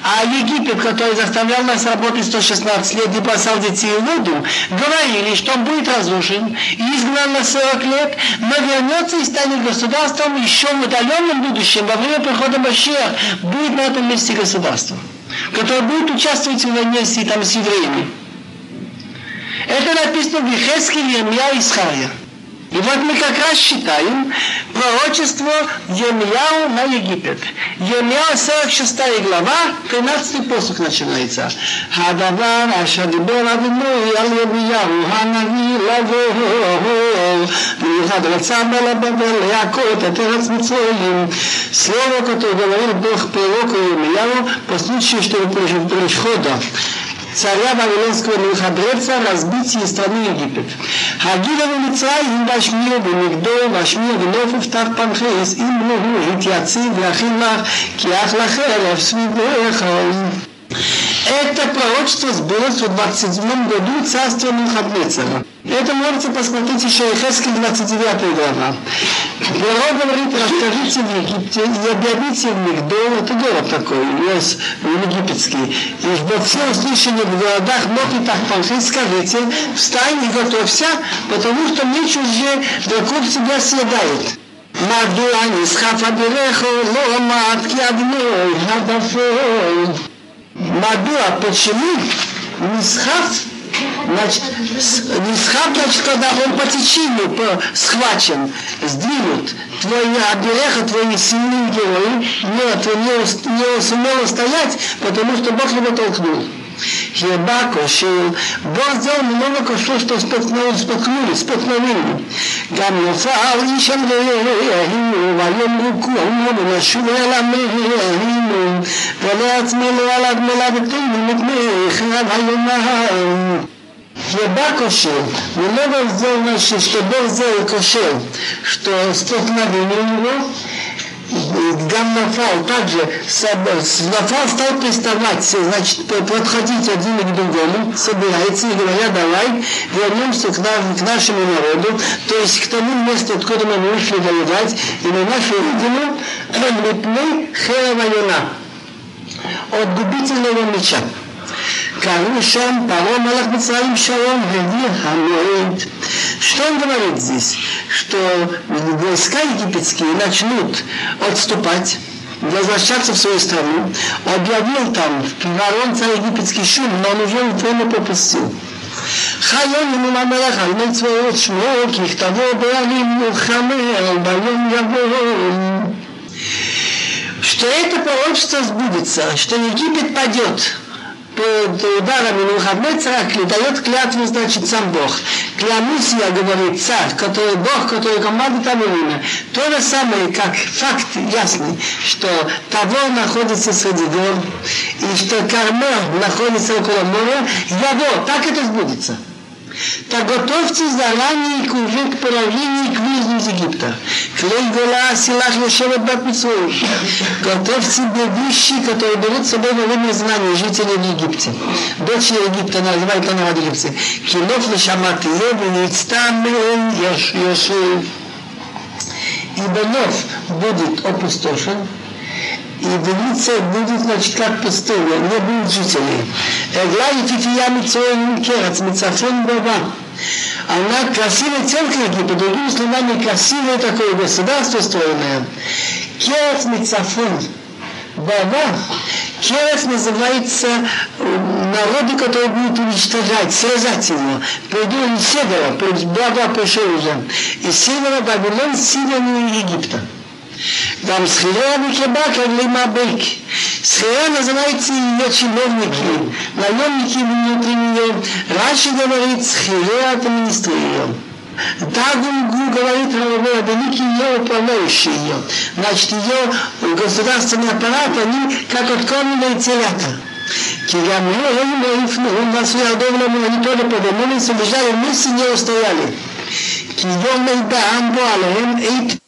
А Египет, который заставлял нас работать сто шестнадцать лет и бросал детей в воду, говорили, что он будет разрушен и изгнал на сорок лет, но вернется и станет государством еще в удаленном будущем, во время прихода Машиаха, будет на этом месте государство, которое будет участвовать в войне с, там, с евреями. Это написано в Йехескеле, Иеремии и Исхае. И вот мы как раз считаем пророчество Иеремии на Египет. Иеремии сорок шестая глава, тринадцатый посох начинается. Хадавар ашадибер адимой ал Иеремии ханави лавой вихад рацабала бабел якот атерец митцвоим. Слово, которое говорил Бог пророку Иеремии по случаю, что происходит царя Вавилонского Навуходоносора на сбытие страны Египет. Хагидову Мицраим башмир бенигдой башмир бенофу втах панхес им лугу итьяци вяхинах киах лахэлев свидоэхаум. Это пророчество сбылось в двадцать седьмом году царства Навуходоносора. Это можете посмотреть еще Иезекииль двадцать девятая глава. Пророк говорит: расскажите в Египте и объявите в них город, это город такой, Иос, египетский. И во все услышанные в городах Мог и Тахпанхи скажите: встань и готовься, потому что меч уже вокруг тебя съедает. Мадуани схафабирехо ломат ядной хадафой. Мадуа, почему? Мисхаф. Значит, Нисхаб, значит, когда он по течению по, схвачен, сдвинут, твои обереха, твои сильные герои, нет, он не, не сумел стоять, потому что Бог его толкнул. Хебакошил, Бог сделал много кошел, что споткнули, споткнули, споткнули. Гамнофал, ищем, герои, валем руку, умному, нашел, эламеем, валят, милуалат, милабетым, милабетым, храбаюнаем. Хеба кошел, много сделал, значит, что Бог сделал кошел, что столкновение у него. Гамнафал также Нафал стал приставать, значит, подходить один к другому, собирается и говорят: давай вернемся к, нам, к нашему народу, то есть к тому месту, откуда мы вышли воевать, и на нашу родину мы херавайона от губительного меча. Карушам, паром, алахмицаим, шалом, гавир, что он говорит здесь? Что войска египетские начнут отступать, возвращаться в свою страну. Объявил там фараон царь египетский шум, но он уже его пропустил. Хайон ему мамелаха, имеет свой род шмок, их того брали мухаммел, байон яворон. Что это пророчество сбудется, что Египет падет под ударами Навуходоносора, дает клятву, значит, сам Бог. Клянусь я, говорит царь, который Бог, который командует Амелина. То же самое, как факт ясный, что Тавор находится среди гор, и что Кармел находится около моря, Яво, так это сбудется. Так готовьтесь заранее к уже к поражению, к выезду из Египта. Клей гола, силах, лешевы, бапицуев. Готовьте бегущие, которые берут с собой во время изгнания жителей в Египте. Дочери Египта называют она в Египте. Кинов, лешамат, ебен, ицтам, яшуев. Ибо нов будет опустошен, и Венеция будет, значит, как пустыня, не будет жителей. Эгла и фифия митцоин керац, митцафон баба. Она красивая телка Египта, другими словами, красивое такое государство устроенное. Керац митцафон баба. Керац называется народы, которые будут уничтожать, срезать его. Придут из севера, баба пришел уже. Из севера Вавилон, Сирия и Египта. Там схера бекебака лимабек. Схера называется ее чиновники, наемники внутри нее. Раши говорит: схера администрирует ее. Дагунгу говорит: великий ее управляющий ее. Значит, ее государственный аппарат, они как откормленные телята. Кигаму, у нас удобно, они тоже подумали, убежали, мы с ней устояли. Кигаму, да, амбуалем, эйп.